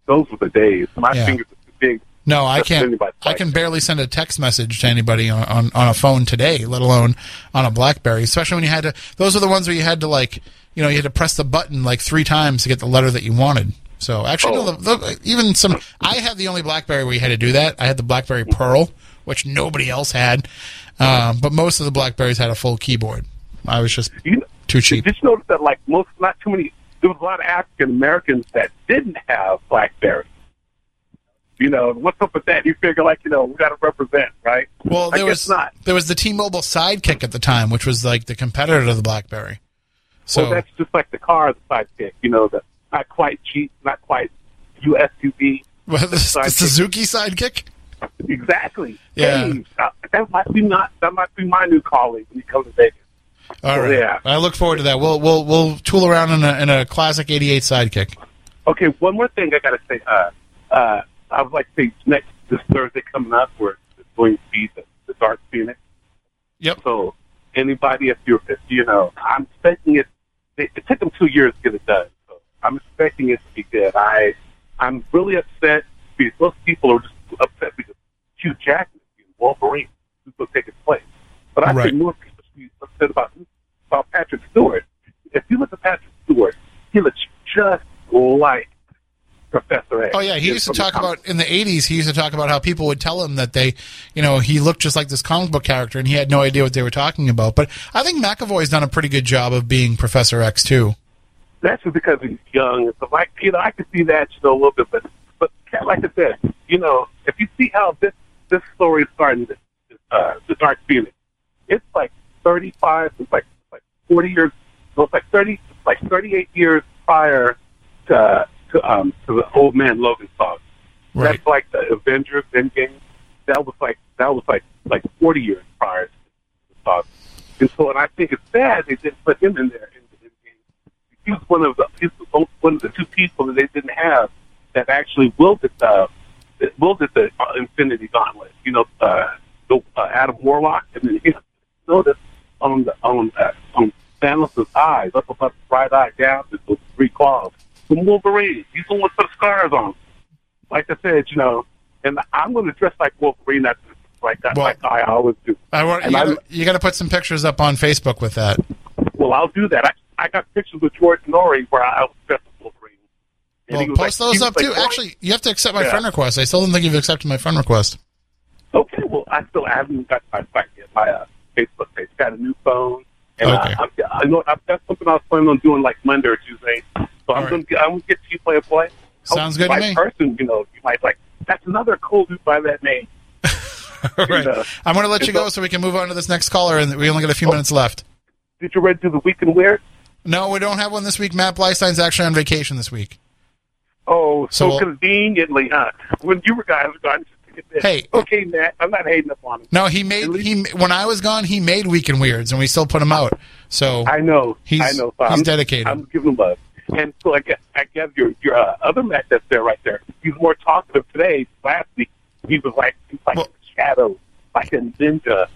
Those were the days. My fingers are big. No, I can't. I can barely send a text message to anybody on a phone today, let alone on a BlackBerry, especially when you had to. Those are the ones where you had to, like, you know, you had to press the button like 3 times to get the letter that you wanted. So actually, I had the only BlackBerry where you had to do that. I had the BlackBerry Pearl, which nobody else had. But most of the BlackBerries had a full keyboard. I was just too cheap. Did you notice that, like, not too many, there was a lot of African Americans that didn't have BlackBerry? You know, what's up with that? You figure, like, you know, we got to represent, right? Well, there was the T-Mobile Sidekick at the time, which was like the competitor to the BlackBerry. So that's just like the car, the Sidekick. You know, the not quite cheap, not quite USUV. Well, the Suzuki Sidekick. Exactly. Yeah, hey, that might be my new colleague when he comes to Vegas. All right. Yeah. I look forward to that. We'll tool around in a classic '88 Sidekick. Okay, one more thing I gotta say. I would like to say this Thursday coming up, we're going to be the Dark Phoenix. Yep. So anybody, if you know, I'm expecting it. It took them 2 years to get it done. So I'm expecting it to be good. I'm really upset because most people are just upset because Hugh Jackman and Wolverine is going to take its place. But I think more people should be upset about Patrick Stewart. If you look at Patrick Stewart, he looks just like Professor X. Oh yeah, he used to talk about in the 80s. He used to talk about how people would tell him that they, you know, he looked just like this comic book character, and he had no idea what they were talking about. But I think McAvoy's done a pretty good job of being Professor X too. That's just because he's young. So, like, you know, I could see that, you know, a little bit, but like I said, you know, if you see how this story is starting, the Dark Phoenix, it's like 35, it's like 40 years, so it's like 30, like 38 years prior to the Old Man Logan song. Right. That's like the Avengers Endgame. That was like 40 years prior to the song. And so, and I think it's sad they didn't put him in there in the Endgame. He was one of the two people that they didn't have that actually wielded the Infinity Gauntlet. You know, Adam Warlock, and then he noticed on Thanos' eyes, up above his right eye, down to those 3 claws. some Wolverine. He's the one with the scars on him. Like I said, you know, and I'm going to dress like Wolverine like I always do. You got to put some pictures up on Facebook with that. Well, I'll do that. I got pictures with George Norrie where I was dressed as Wolverine. And well, post those up, too. Actually, you have to accept my friend request. I still don't think you've accepted my friend request. Okay, well, I haven't got my site yet, my Facebook page. Got a new phone. And okay. That's something I was planning on doing like Monday or Tuesday. So I'm going to get to you, Player Boy. Sounds good to me. Person, you know, you might like, that's another cool dude by that name. All right. I'm going to let you go so we can move on to this next caller, and we only got a few minutes left. Did you read through the week and where? No, we don't have one this week. Matt Bleistein's actually on vacation this week. Oh, so conveniently, huh? When you were guys were gone, hey, okay, Matt, I'm not hating up on him. No, when I was gone, he made Week in Weirds, and we still put him out. So I know. So he's dedicated. I'm giving him love. And so I guess your other Matt that's there right there, he's more talkative today. Last week, he was like a shadow, like a ninja.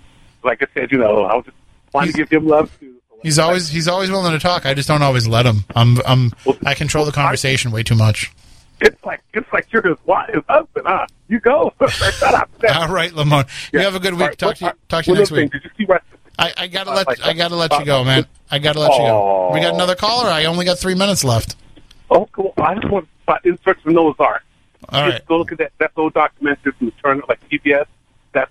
Like I said, you know, I was just wanting to give him love too. He's always willing to talk. I just don't always let him. I control the conversation way too much. It's like you're his husband, huh? You go. Shut up. All right, Lamone. You have a good week. Right, talk to you next week. Did you see what? I gotta let you go, man. I gotta let you go. We got another caller. I only got 3 minutes left. Oh, cool. I just want to insert some Noah's Ark. All right. Just go look at that old documentary from Turner, like PBS. That's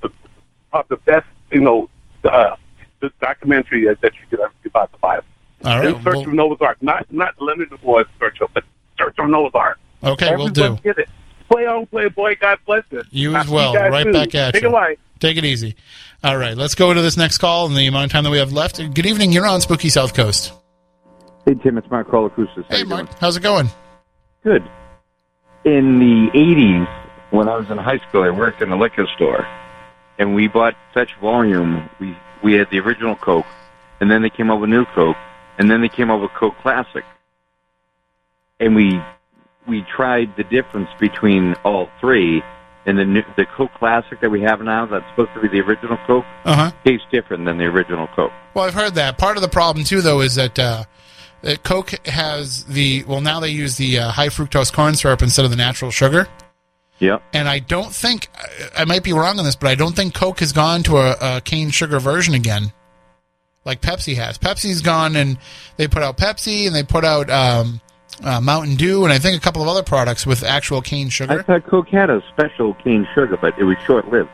probably the best, you know, the documentary that you could ever see about the Bible. All right. In Search of Noah's Ark, not Leonard DuBois' Search of, but Search of Noah's Ark. Okay, everyone we'll do. Play on, Playboy. God bless you. You as well. Right soon. Back at you. Take it easy. All right, let's go to this next call and the amount of time that we have left. Good evening. You're on Spooky South Coast. Hey, Tim. It's Mark Colacusis. Hey, Mark. How's it going? Good. In the 80s, when I was in high school, I worked in a liquor store, and we bought Fetch Volume. We had the original Coke, and then they came out with New Coke, and then they came out with Coke Classic. And we tried the difference between all three, and the Coke Classic that we have now, that's supposed to be the original Coke, tastes different than the original Coke. Well, I've heard that. Part of the problem, too, though, is that Coke has now they use the high fructose corn syrup instead of the natural sugar. Yeah. And I don't think, I might be wrong on this, but I don't think Coke has gone to a cane sugar version again, like Pepsi has. Pepsi's gone, and they put out Pepsi, and they put out... Mountain Dew, and I think a couple of other products with actual cane sugar. I thought Coke had a special cane sugar, but it was short-lived.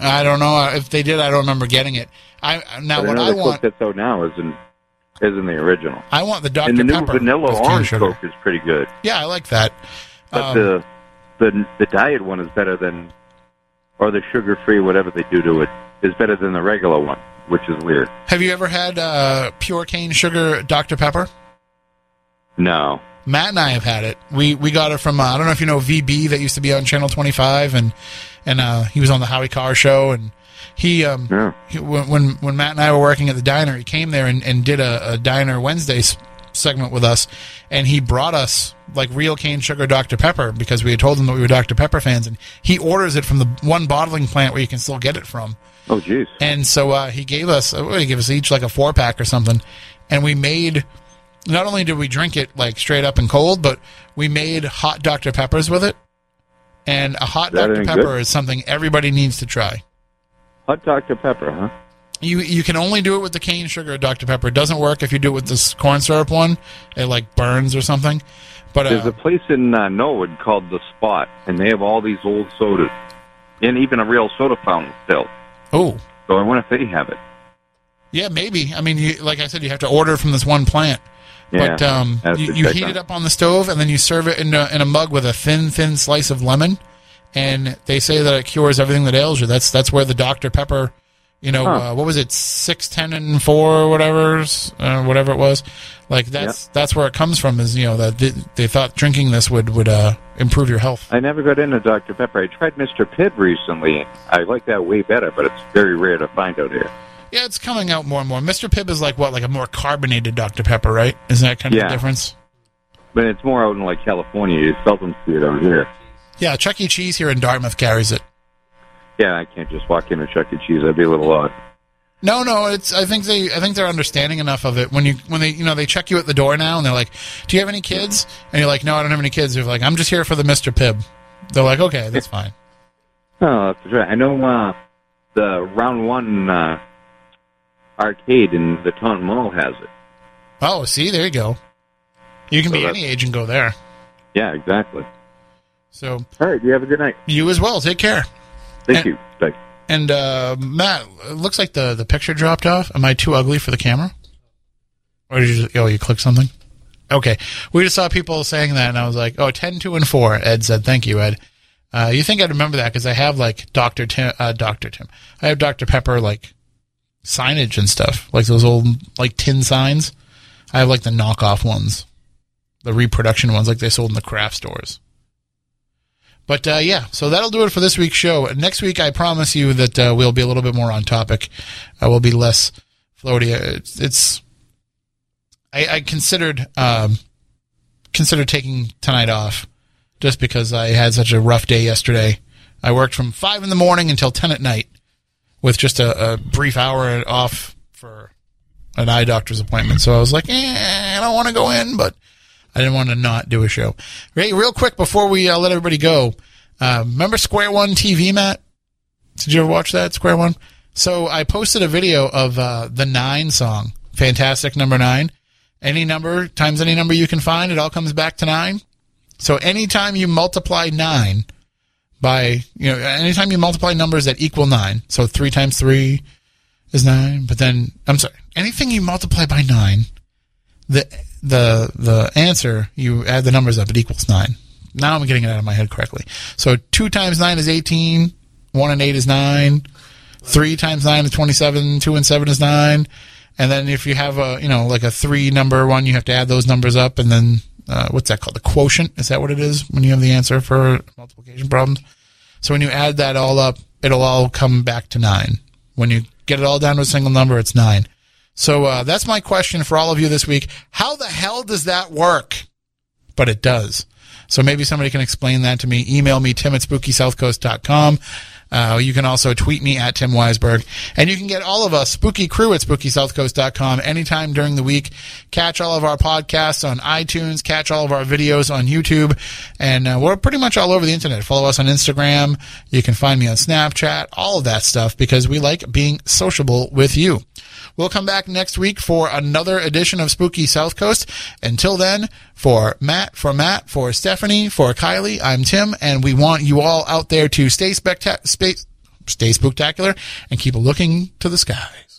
I don't know. If they did, I don't remember getting it. The Coke that's out now isn't the original. I want the Dr. Pepper. And the new vanilla orange Coke is pretty good. Yeah, I like that. But the diet one is better than, or the sugar-free, whatever they do to it, is better than the regular one, which is weird. Have you ever had pure cane sugar Dr. Pepper? No. Matt and I have had it. We got it from, I don't know if you know VB, that used to be on Channel 25, and he was on the Howie Carr show, and when Matt and I were working at the diner, he came there and did a Diner Wednesday segment with us, and he brought us, like, real cane sugar Dr. Pepper, because we had told him that we were Dr. Pepper fans, and he orders it from the one bottling plant where you can still get it from. Oh, jeez. And so he gave us each, like, a 4-pack or something, and we made... Not only did we drink it, like, straight up and cold, but we made hot Dr. Peppers with it. And a hot Dr. Pepper is something everybody needs to try. Hot Dr. Pepper, huh? You can only do it with the cane sugar Dr. Pepper. It doesn't work if you do it with this corn syrup one. It, like, burns or something. But there's a place in Norwood called The Spot, and they have all these old sodas. And even a real soda fountain still. Oh. So I wonder if they have it. Yeah, maybe. I mean, like I said, you have to order from this one plant. But you heat it up on the stove, and then you serve it in a mug with a thin slice of lemon, and they say that it cures everything that ails you. That's where the Dr. Pepper, you know, what was it, 6, 10, and 4, or whatever it was, like that's where it comes from. Is, you know, that they thought drinking this would improve your health. I never got into Dr. Pepper. I tried Mr. Pibb recently. I like that way better, but it's very rare to find out here. Yeah, it's coming out more and more. Mr. Pibb is like what? Like a more carbonated Dr. Pepper, right? Isn't that kind of the difference? But it's more out in, like, California. You seldom see it out here. Yeah, Chuck E. Cheese here in Dartmouth carries it. Yeah, I can't just walk into Chuck E. Cheese. That'd be a little odd. No. I think they're understanding enough of it. When they check you at the door now, and they're like, "Do you have any kids?" And you're like, "No, I don't have any kids." They're like, "I'm just here for the Mr. Pibb." They're like, "Okay, that's fine." Oh, that's right. I know the round one arcade in the Taunton Mall has it. Oh, see, there you go. You can be any age and go there. Yeah, exactly. So, all right, you have a good night. You as well. Take care. Thank you. Bye. And, Matt, it looks like the picture dropped off. Am I too ugly for the camera? Or did you... Oh, you clicked something? Okay. We just saw people saying that, and I was like, oh, 10, 2, and 4. Ed said, thank you, Ed. You think I'd remember that, because I have, like, I have Dr. Pepper, like, signage and stuff. Like, those old, like, tin signs. I have, like, the knockoff ones. The reproduction ones, like they sold in the craft stores. But, yeah, so that'll do it for this week's show. Next week, I promise you that we'll be a little bit more on topic. We'll be less floaty. I considered taking tonight off just because I had such a rough day yesterday. I worked from 5 in the morning until 10 at night with just a brief hour off for an eye doctor's appointment. So I was like, I don't want to go in, but... I didn't want to not do a show. Hey, real quick before we let everybody go, remember Square One TV, Matt? Did you ever watch that, Square One? So I posted a video of the 9 song, Fantastic Number 9. Any number times any number you can find, it all comes back to 9. So anytime you multiply 9 by, anytime you multiply numbers that equal 9, so 3 times 3 is 9, but then, I'm sorry, anything you multiply by 9, the answer, you add the numbers up, it equals 9. Now I'm getting it out of my head correctly. So 2 times 9 is 18, 1 and 8 is 9, 3 times 9 is 27, 2 and 7 is 9, and then if you have a 3-number one, you have to add those numbers up, and then what's that called? The quotient? Is that what it is when you have the answer for multiplication problems? So when you add that all up, it'll all come back to 9. When you get it all down to a single number, it's 9. So that's my question for all of you this week. How the hell does that work? But it does. So maybe somebody can explain that to me. Email me, tim@spookysouthcoast.com. You can also tweet me at Tim Weisberg. And you can get all of us, Spooky Crew, at SpookySouthCoast.com anytime during the week. Catch all of our podcasts on iTunes. Catch all of our videos on YouTube. And we're pretty much all over the internet. Follow us on Instagram. You can find me on Snapchat. All of that stuff, because we like being sociable with you. We'll come back next week for another edition of Spooky South Coast. Until then, for Matt, for Stephanie, for Kylie, I'm Tim, and we want you all out there to stay spectacular and keep looking to the skies.